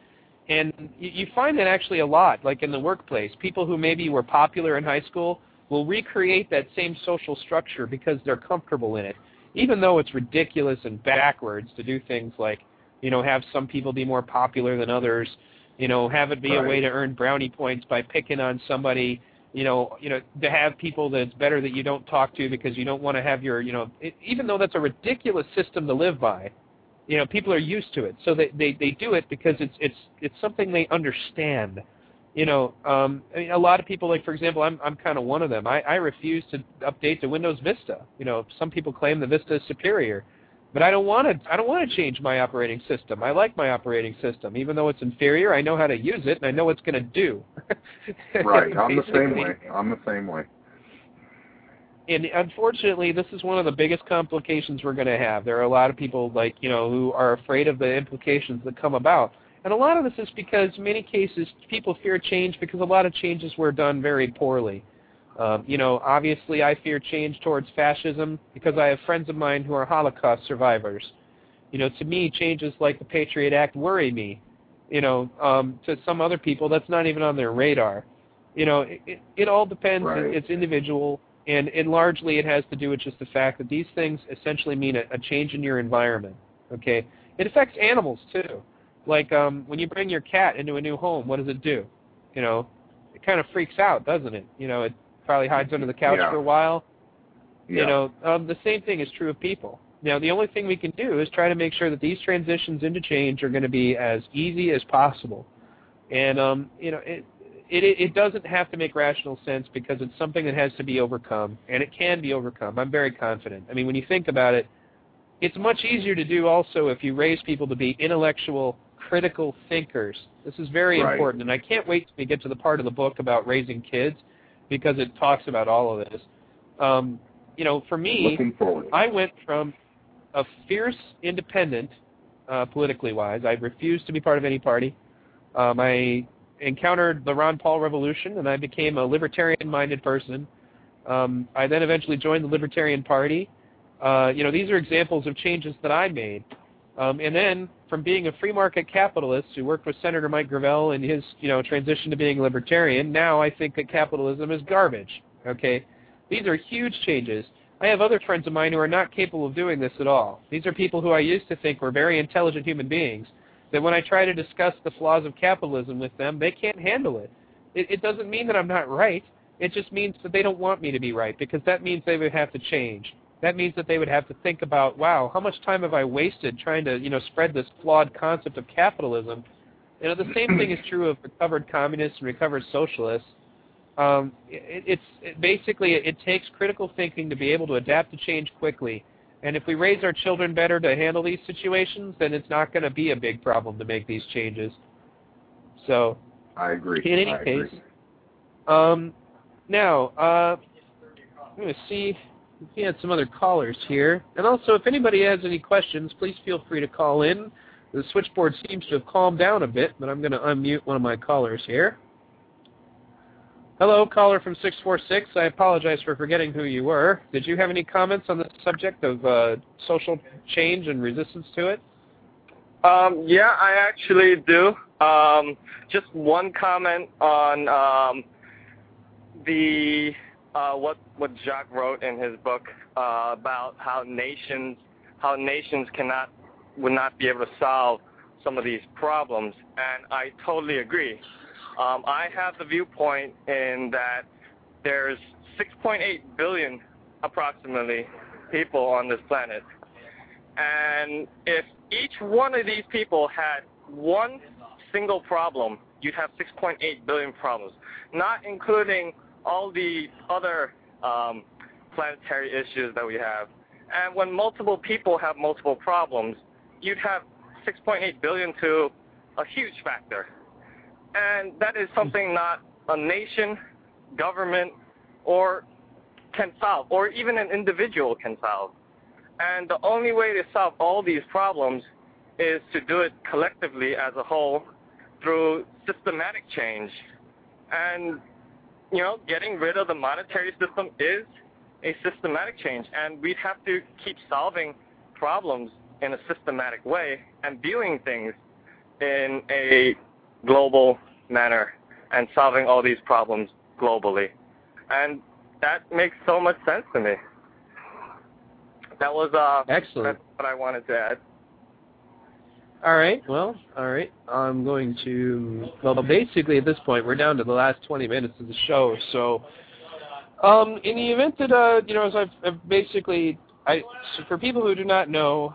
And you find that actually a lot, like in the workplace. People who maybe were popular in high school will recreate that same social structure because they're comfortable in it, even though it's ridiculous and backwards to do things like, have some people be more popular than others, have it be a way to earn brownie points by picking on somebody, to have people that's better that you don't talk to because you don't want to have your, even though that's a ridiculous system to live by, people are used to it. So they do it because it's something they understand. I mean, a lot of people, like, for example, I'm kind of one of them. I refuse to update the Windows Vista. Some people claim the Vista is superior. But I don't want to change my operating system. I like my operating system, even though it's inferior. I know how to use it, and I know what it's going to do. Right. I'm the same way. And unfortunately, this is one of the biggest complications we're going to have. There are a lot of people, like, who are afraid of the implications that come about. And a lot of this is because, in many cases, people fear change because a lot of changes were done very poorly. Obviously I fear change towards fascism because I have friends of mine who are Holocaust survivors. To me, changes like the Patriot Act worry me. To some other people, that's not even on their radar. It all depends. Right. It's individual, and largely it has to do with just the fact that these things essentially mean a change in your environment. Okay, it affects animals too. Like when you bring your cat into a new home, what does it do? It kind of freaks out, doesn't it? It probably hides under the couch for a while. Yeah. The same thing is true of people. Now, the only thing we can do is try to make sure that these transitions into change are going to be as easy as possible. And, it doesn't have to make rational sense because it's something that has to be overcome, and it can be overcome. I'm very confident. I mean, when you think about it, it's much easier to do also if you raise people to be intellectual, critical thinkers. This is very important, and I can't wait till we get to the part of the book about raising kids, because it talks about all of this. For me, I went from a fierce independent, politically wise. I refused to be part of any party. I encountered the Ron Paul Revolution, and I became a libertarian-minded person. I then eventually joined the Libertarian Party. These are examples of changes that I made. And then from being a free market capitalist who worked with Senator Mike Gravel in his, transition to being a libertarian, now I think that capitalism is garbage. Okay? These are huge changes. I have other friends of mine who are not capable of doing this at all. These are people who I used to think were very intelligent human beings, that when I try to discuss the flaws of capitalism with them, they can't handle it. It doesn't mean that I'm not right. It just means that they don't want me to be right, because that means they would have to change. That means that they would have to think about, wow, how much time have I wasted trying to, spread this flawed concept of capitalism? The same thing is true of recovered communists and recovered socialists. It takes critical thinking to be able to adapt to change quickly. And if we raise our children better to handle these situations, then it's not going to be a big problem to make these changes. So, I agree. In any case, now I'm going to see. We had some other callers here. And also, if anybody has any questions, please feel free to call in. The switchboard seems to have calmed down a bit, but I'm going to unmute one of my callers here. Hello, caller from 646. I apologize for forgetting who you were. Did you have any comments on the subject of social change and resistance to it? Yeah, I actually do. Just one comment on what Jacques wrote in his book about how nations would not be able to solve some of these problems, and I totally agree. I have the viewpoint in that there's 6.8 billion approximately people on this planet, and if each one of these people had one single problem, you'd have 6.8 billion problems, not including all the other planetary issues that we have. And when multiple people have multiple problems, you'd have 6.8 billion to a huge factor. And that is something not a nation government, or can solve, or even an individual can solve. And the only way to solve all these problems is to do it collectively as a whole through systematic change. And, you know, getting rid of the monetary system is a systematic change, and we'd have to keep solving problems in a systematic way and viewing things in a global manner and solving all these problems globally. And that makes so much sense to me. That was excellent. That's what I wanted to add. All right. Well, all right. I'm going to, well, basically at this point, we're down to the last 20 minutes of the show. So in the event that, you know, as I've basically, so for people who do not know,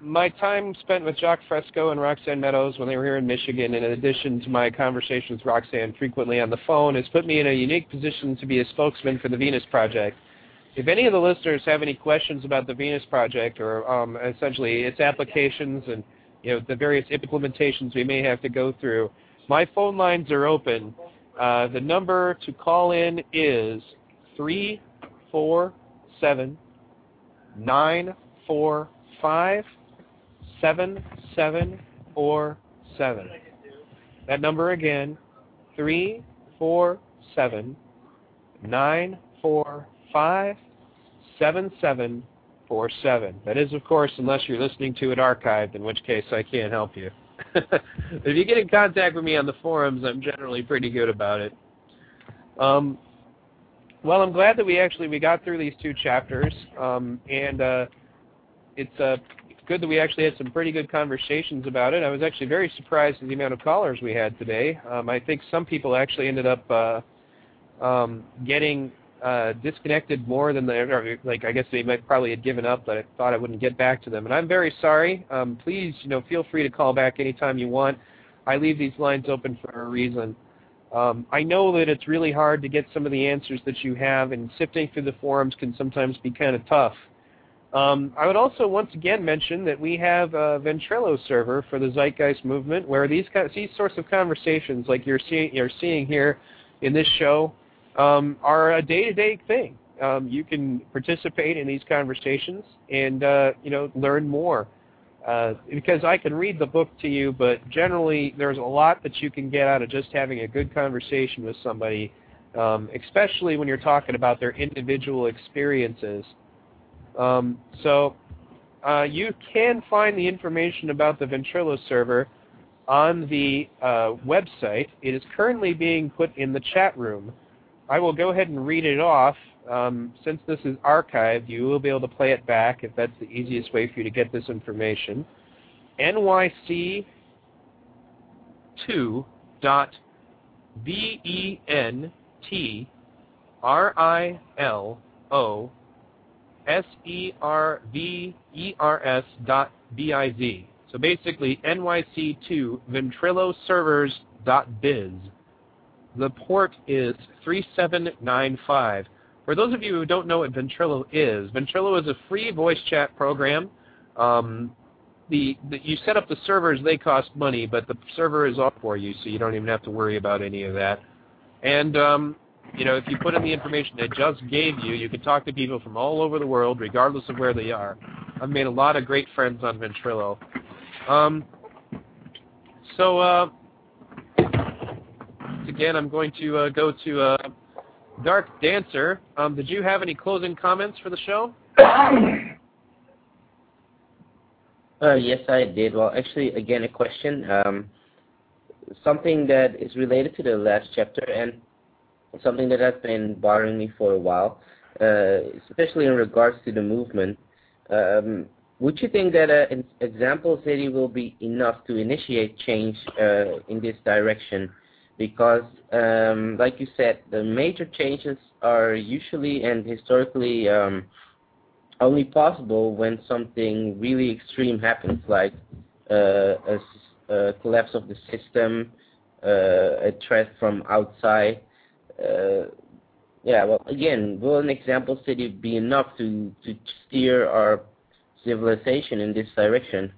my time spent with Jacques Fresco and Roxanne Meadows when they were here in Michigan, in addition to my conversations with Roxanne frequently on the phone, has put me in a unique position to be a spokesman for the Venus Project. If any of the listeners have any questions about the Venus Project or essentially its applications and, you know, the various implementations we may have to go through, my phone lines are open. The number to call in is 347-945-7747. That number again, 347-945-7747. That is, of course, unless you're listening to it archived, in which case I can't help you. If you get in contact with me on the forums, I'm generally pretty good about it. Well, I'm glad that we got through these two chapters, and it's good that we actually had some pretty good conversations about it. I was actually very surprised at the amount of callers we had today. I think some people actually ended up getting disconnected more than I guess they might probably had given up, but I thought I wouldn't get back to them. And I'm very sorry. Please, you know, feel free to call back anytime you want. I leave these lines open for a reason. I know that it's really hard to get some of the answers that you have, and sifting through the forums can sometimes be kind of tough. I would also once again mention that we have a Ventrilo server for the Zeitgeist Movement, where these sorts of conversations, like you're seeing here in this show, are a day-to-day thing. You can participate in these conversations and you know, learn more. Because I can read the book to you, but generally there's a lot that you can get out of just having a good conversation with somebody, especially when you're talking about their individual experiences. So you can find the information about the Ventrilo server on the website. It is currently being put in the chat room. I will go ahead and read it off. Since this is archived, you will be able to play it back if that's the easiest way for you to get this information. nyc2.ventrilo.servers.biz. So basically, nyc2ventriloservers.biz. The port is 3795. For those of you who don't know what Ventrilo is a free voice chat program. You set up the servers, they cost money, but the server is up for you, so you don't even have to worry about any of that. And, you know, if you put in the information I just gave you, you can talk to people from all over the world, regardless of where they are. I've made a lot of great friends on Ventrilo. Again, I'm going to go to... Dark Dancer, did you have any closing comments for the show? Yes, I did. Well, actually, again, a question. Something that is related to the last chapter and something that has been bothering me for a while, especially in regards to the movement. Would you think that an example city will be enough to initiate change in this direction? Because, like you said, the major changes are usually and historically only possible when something really extreme happens, like a collapse of the system, a threat from outside. Well, again, will an example city be enough to steer our civilization in this direction?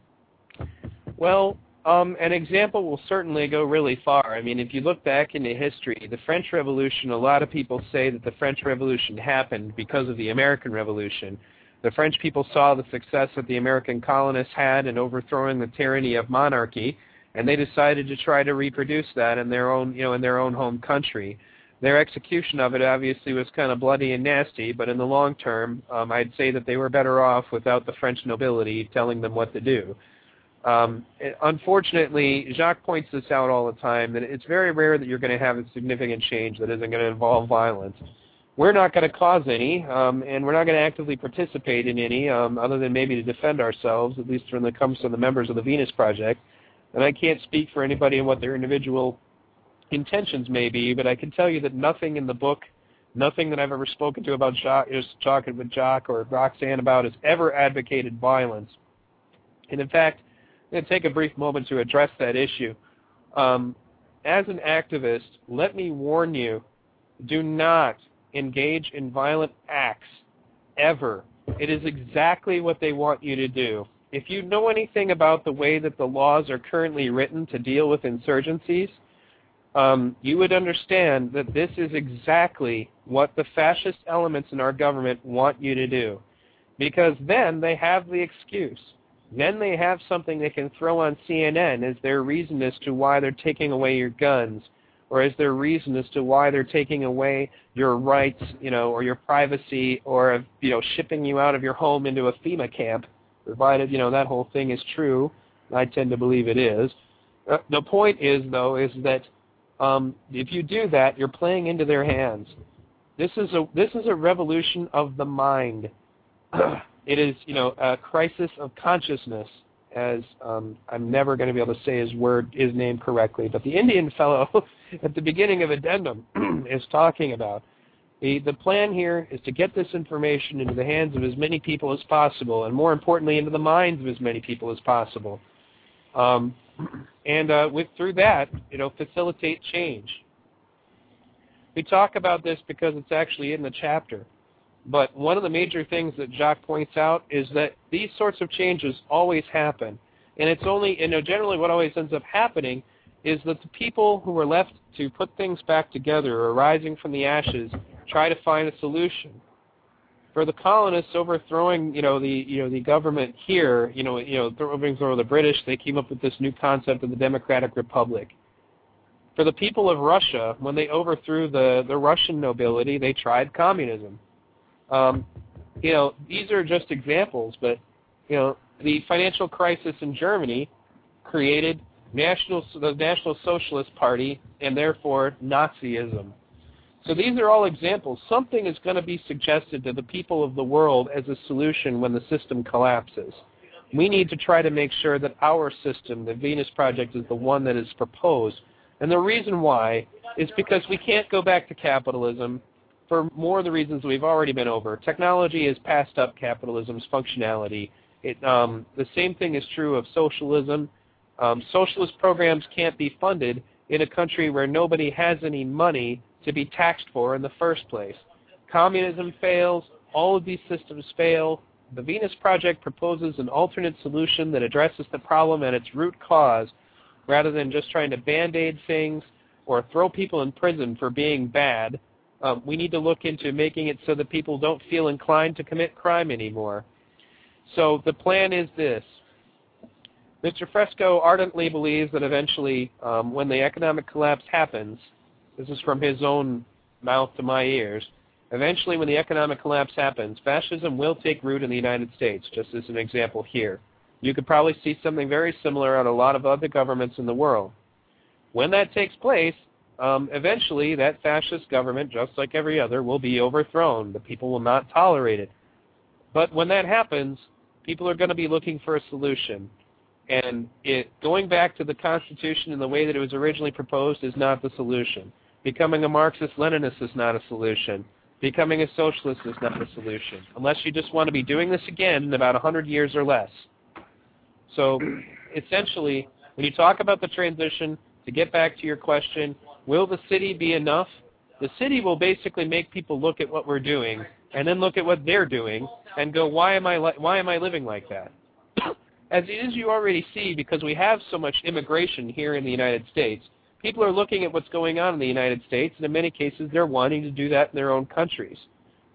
Well, An example will certainly go really far. I mean, if you look back into history, the French Revolution, a lot of people say that the French Revolution happened because of the American Revolution. The French people saw the success that the American colonists had in overthrowing the tyranny of monarchy, and they decided to try to reproduce that in their own, in their own home country. Their execution of it obviously was kind of bloody and nasty, but in the long term, I'd say that they were better off without the French nobility telling them what to do. Unfortunately, Jacques points this out all the time, that it's very rare that you're going to have a significant change that isn't going to involve violence. We're not going to cause any, and we're not going to actively participate in any, other than maybe to defend ourselves, at least when it comes to the members of the Venus Project. And I can't speak for anybody and what their individual intentions may be, but I can tell you that nothing in the book, nothing that I've ever spoken to about Jacques, talking with Jacques or Roxanne about, has ever advocated violence. And in fact, I'm going to take a brief moment to address that issue. As an activist, let me warn you, do not engage in violent acts, ever. It is exactly what they want you to do. If you know anything about the way that the laws are currently written to deal with insurgencies, you would understand that this is exactly what the fascist elements in our government want you to do. Because then they have the excuse. Then they have something they can throw on CNN as their reason as to why they're taking away your guns, or as their reason as to why they're taking away your rights, or your privacy, or, shipping you out of your home into a FEMA camp, provided, that whole thing is true. I tend to believe it is. The point is, though, is that if you do that, you're playing into their hands. This is a revolution of the mind. It is, a crisis of consciousness, as I'm never going to be able to say his name correctly, but the Indian fellow at the beginning of Addendum is talking about. The plan here is to get this information into the hands of as many people as possible, and more importantly, into the minds of as many people as possible. Through that, facilitate change. We talk about this because it's actually in the chapter. But one of the major things that Jacques points out is that these sorts of changes always happen. And it's only, generally what always ends up happening is that the people who are left to put things back together or rising from the ashes try to find a solution. For the colonists overthrowing, the government here, overthrowing the British, they came up with this new concept of the Democratic Republic. For the people of Russia, when they overthrew the Russian nobility, they tried communism. These are just examples, but, the financial crisis in Germany created the National Socialist Party and therefore Nazism. So these are all examples. Something is going to be suggested to the people of the world as a solution when the system collapses. We need to try to make sure that our system, the Venus Project, is the one that is proposed. And the reason why is because we can't go back to capitalism for more of the reasons we've already been over. Technology has passed up capitalism's functionality. The same thing is true of socialism. Socialist programs can't be funded in a country where nobody has any money to be taxed for in the first place. Communism fails. All of these systems fail. The Venus Project proposes an alternate solution that addresses the problem at its root cause, rather than just trying to band-aid things or throw people in prison for being bad. We need to look into making it so that people don't feel inclined to commit crime anymore. So the plan is this. Mr. Fresco ardently believes that eventually, when the economic collapse happens, this is from his own mouth to my ears, eventually when the economic collapse happens, fascism will take root in the United States, just as an example here. You could probably see something very similar on a lot of other governments in the world. When that takes place, eventually that fascist government, just like every other, will be overthrown. The people will not tolerate it. But when that happens, people are going to be looking for a solution. And going back to the Constitution and the way that it was originally proposed is not the solution. Becoming a Marxist-Leninist is not a solution. Becoming a socialist is not a solution. Unless you just want to be doing this again in about 100 years or less. So essentially, when you talk about the transition, to get back to your question, will the city be enough? The city will basically make people look at what we're doing and then look at what they're doing and go, why am I living like that? as you already see, because we have so much immigration here in the United States, people are looking at what's going on in the United States, and in many cases they're wanting to do that in their own countries.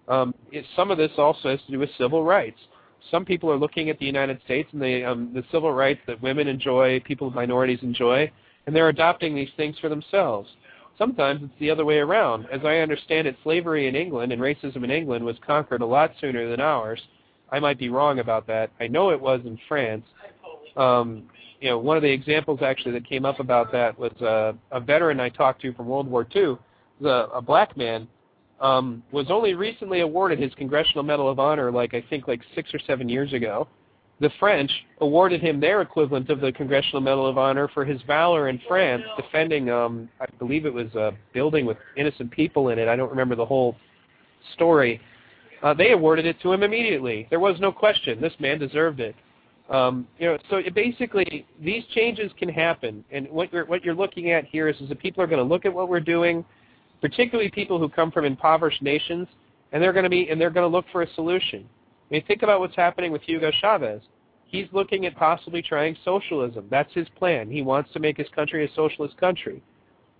Some of this also has to do with civil rights. Some people are looking at the United States and the civil rights that women enjoy, people of minorities enjoy, and they're adopting these things for themselves. Sometimes it's the other way around. As I understand it, slavery in England and racism in England was conquered a lot sooner than ours. I might be wrong about that. I know it was in France. One of the examples actually that came up about that was a veteran I talked to from World War II, a black man, was only recently awarded his Congressional Medal of Honor, I think 6 or 7 years ago. The French awarded him their equivalent of the Congressional Medal of Honor for his valor in France, defending, I believe it was a building with innocent people in it. I don't remember the whole story. They awarded it to him immediately. There was no question. This man deserved it. So basically, these changes can happen. And what you're looking at here is that people are going to look at what we're doing, particularly people who come from impoverished nations, and they're going to look for a solution. I mean, think about what's happening with Hugo Chavez. He's looking at possibly trying socialism. That's his plan. He wants to make his country a socialist country.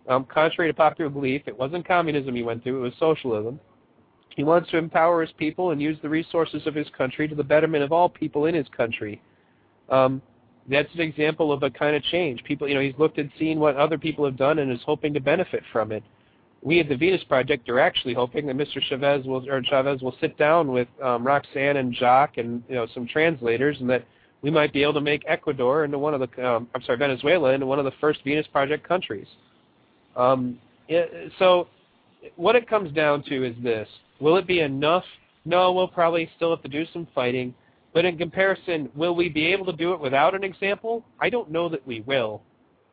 Contrary to popular belief, it wasn't communism he went through, it was socialism. He wants to empower his people and use the resources of his country to the betterment of all people in his country. That's an example of a kind of change. People, he's looked and seen what other people have done and is hoping to benefit from it. We at the Venus Project are actually hoping that Mr. Chavez will sit down with Roxanne and Jacques and some translators, and that we might be able to make Ecuador into one of the Venezuela into one of the first Venus Project countries. So what it comes down to is this. Will it be enough? No, we'll probably still have to do some fighting. But in comparison, will we be able to do it without an example? I don't know that we will,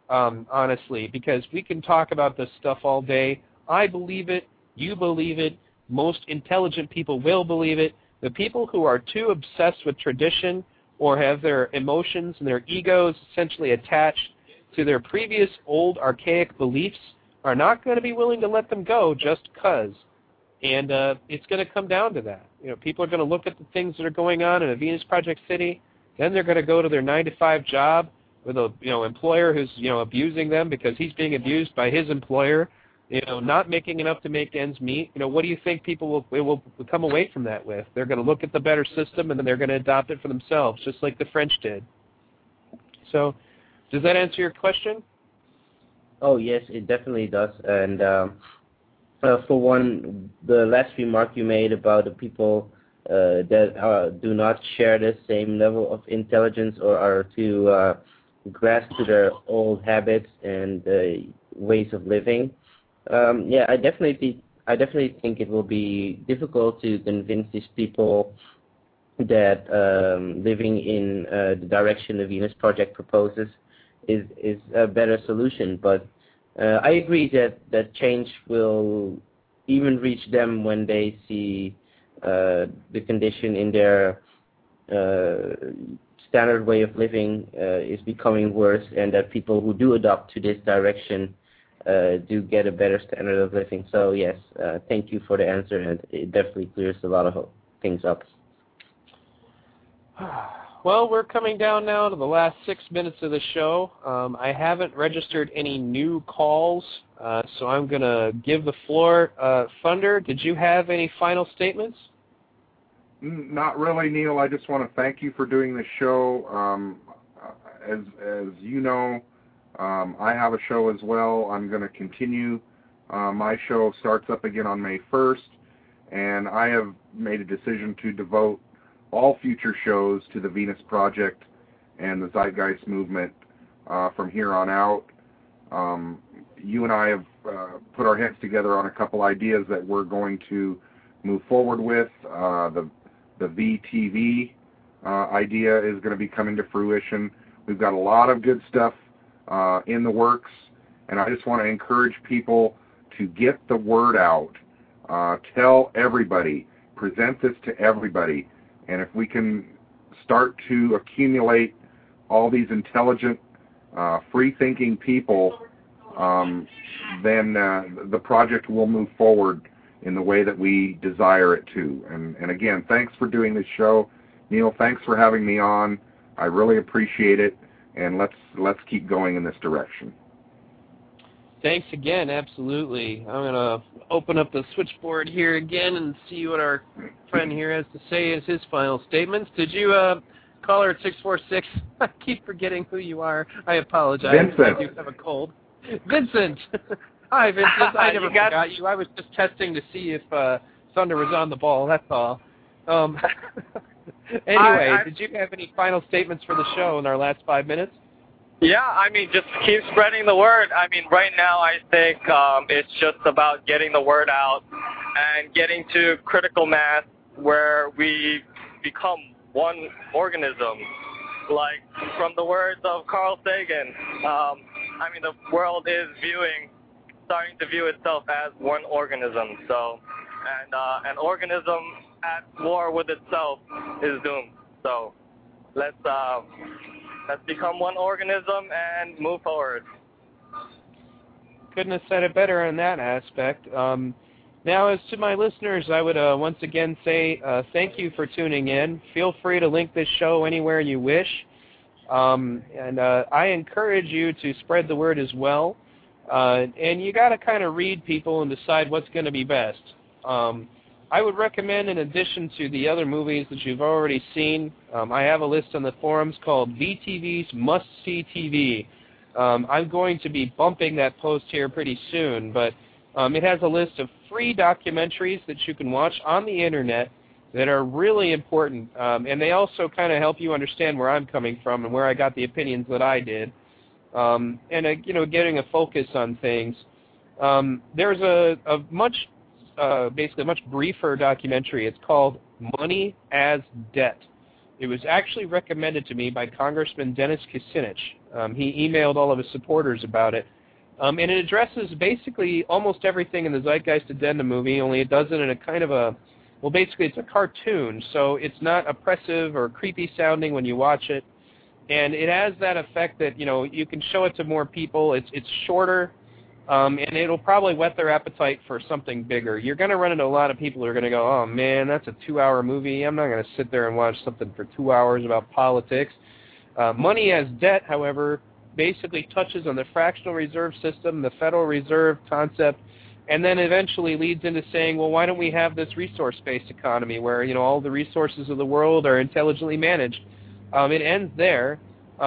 honestly, because we can talk about this stuff all day. I believe it. You believe it. Most intelligent people will believe it. The people who are too obsessed with tradition or have their emotions and their egos essentially attached to their previous old archaic beliefs are not going to be willing to let them go just because. And it's going to come down to that. People are going to look at the things that are going on in a Venus Project city. Then they're going to go to their 9-to-5 job with a employer who's abusing them because he's being abused by his employer. Not making enough to make ends meet. What do you think people will come away from that with? They're going to look at the better system and then they're going to adopt it for themselves, just like the French did. So, does that answer your question? Oh yes, it definitely does, and. For one, the last remark you made about the people that do not share the same level of intelligence or are too grasp to their old habits and ways of living. I definitely think it will be difficult to convince these people that living in the direction the Venus Project proposes is a better solution, but. I agree that change will even reach them when they see the condition in their standard way of living is becoming worse, and that people who do adopt to this direction do get a better standard of living. So yes, thank you for the answer, and it definitely clears a lot of things up. Well, we're coming down now to the last 6 minutes of the show. I haven't registered any new calls, so I'm going to give the floor. Thunder, did you have any final statements? Not really, Neil. I just want to thank you for doing this show. As you know, I have a show as well. I'm going to continue. My show starts up again on May 1st, and I have made a decision to devote all future shows to the Venus Project and the Zeitgeist Movement from here on out. You and I have put our heads together on a couple ideas that we're going to move forward with. The VTV idea is going to be coming to fruition. We've got a lot of good stuff in the works, and I just want to encourage people to get the word out. Tell everybody. Present this to everybody. And if we can start to accumulate all these intelligent, free-thinking people, then the project will move forward in the way that we desire it to. And again, thanks for doing this show. Neil, thanks for having me on. I really appreciate it, and let's keep going in this direction. Thanks again, absolutely. I'm going to open up the switchboard here again and see what our friend here has to say as his final statements. Did you call her at 646? I keep forgetting who you are. I apologize. Vincent. I do have a cold. Vincent! Hi, Vincent. I never forgot you. I was just testing to see if Thunder was on the ball, that's all. Anyway, did you have any final statements for the show in our last 5 minutes? Yeah, I mean, just keep spreading the word. I mean, right now I think it's just about getting the word out and getting to critical mass where we become one organism. Like, from the words of Carl Sagan, I mean, the world is starting to view itself as one organism. So, and an organism at war with itself is doomed. So, let's become one organism and move forward. Couldn't have said it better on that aspect. Now, as to my listeners, I would once again say thank you for tuning in. Feel free to link this show anywhere you wish. And I encourage you to spread the word as well. And you got to kind of read people and decide what's going to be best. I would recommend, in addition to the other movies that you've already seen, I have a list on the forums called VTV's Must See TV. I'm going to be bumping that post here pretty soon, but it has a list of free documentaries that you can watch on the internet that are really important, and they also kind of help you understand where I'm coming from and where I got the opinions that I did, and getting a focus on things. There's a much... basically a much briefer documentary. It's called Money as Debt. It was actually recommended to me by Congressman Dennis Kucinich. He emailed all of his supporters about it. And it addresses basically almost everything in the Zeitgeist Addendum movie, only it does it in a kind of a, well, basically it's a cartoon, so it's not oppressive or creepy sounding when you watch it. And it has that effect that, you know, you can show it to more people. It's shorter. And it'll probably whet their appetite for something bigger. You're going to run into a lot of people who are going to go, oh, man, that's a 2-hour movie. I'm not going to sit there and watch something for 2 hours about politics. Money as Debt, however, basically touches on the fractional reserve system, the Federal Reserve concept, and then eventually leads into saying, well, why don't we have this resource-based economy where, you know, all the resources of the world are intelligently managed? It ends there.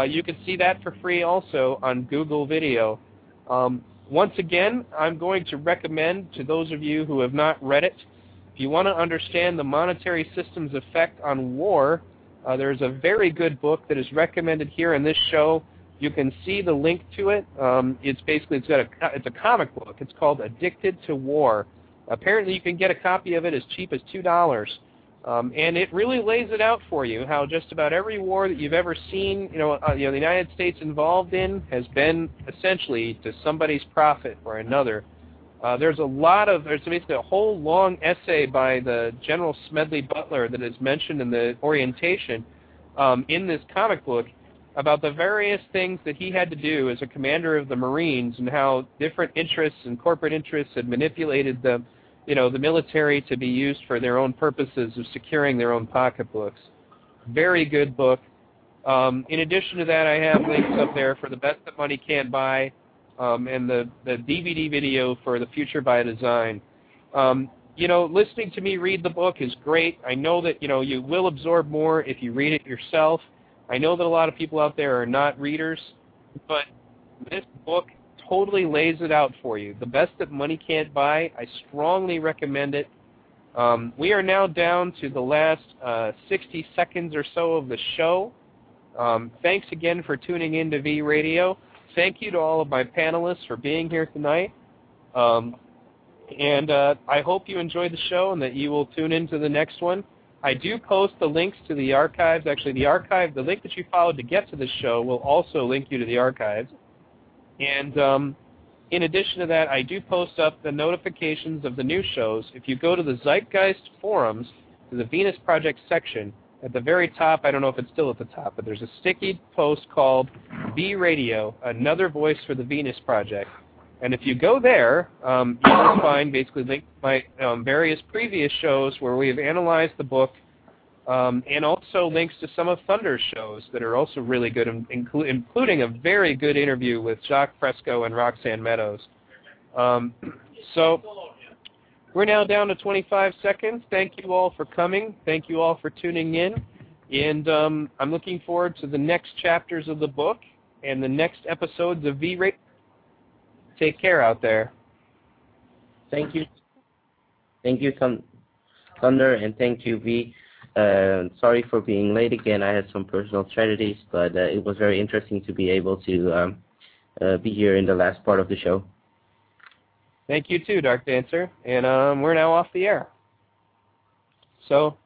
You can see that for free also on Google Video. Once again, I'm going to recommend to those of you who have not read it, if you want to understand the monetary system's effect on war, there's a very good book that is recommended here in this show. You can see the link to it. It's a comic book. It's called Addicted to War. Apparently, you can get a copy of it as cheap as $2, and it really lays it out for you how just about every war that you've ever seen, the United States involved in, has been essentially to somebody's profit or another. There's basically a whole long essay by the General Smedley Butler that is mentioned in the orientation in this comic book about the various things that he had to do as a commander of the Marines and how different interests and corporate interests had manipulated them. The military to be used for their own purposes of securing their own pocketbooks. Very good book. In addition to that, I have links up there for The Best That Money Can't Buy and the DVD video for The Future by Design. Listening to me read the book is great. I know that, you will absorb more if you read it yourself. I know that a lot of people out there are not readers, but this book totally lays it out for you. The Best That Money Can't Buy, I strongly recommend it. We are now down to the last 60 seconds or so of the show. Thanks again for tuning in to V-Radio. Thank you to all of my panelists for being here tonight. And I hope you enjoyed the show and that you will tune into the next one. I do post the links to the archives. Actually, the link that you followed to get to the show will also link you to the archives. And in addition to that, I do post up the notifications of the new shows. If you go to the Zeitgeist forums, to the Venus Project section, at the very top, I don't know if it's still at the top, but there's a sticky post called V-Radio, Another Voice for the Venus Project. And if you go there, you will find basically linked to my various previous shows where we have analyzed the book, and also links to some of Thunder's shows that are also really good, including a very good interview with Jacques Fresco and Roxanne Meadows. So we're now down to 25 seconds. Thank you all for coming. Thank you all for tuning in. And I'm looking forward to the next chapters of the book and the next episodes of V-Radio. Take care out there. Thank you. Thank you, Thunder, and thank you, V. Sorry for being late again. I had some personal tragedies, but it was very interesting to be able to be here in the last part of the show. Thank you, too, Dark Dancer. And we're now off the air. So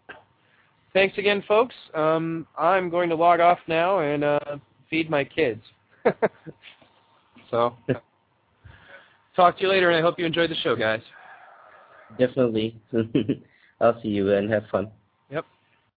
thanks again, folks. I'm going to log off now and feed my kids. So talk to you later, and I hope you enjoyed the show, guys. Definitely. I'll see you and have fun.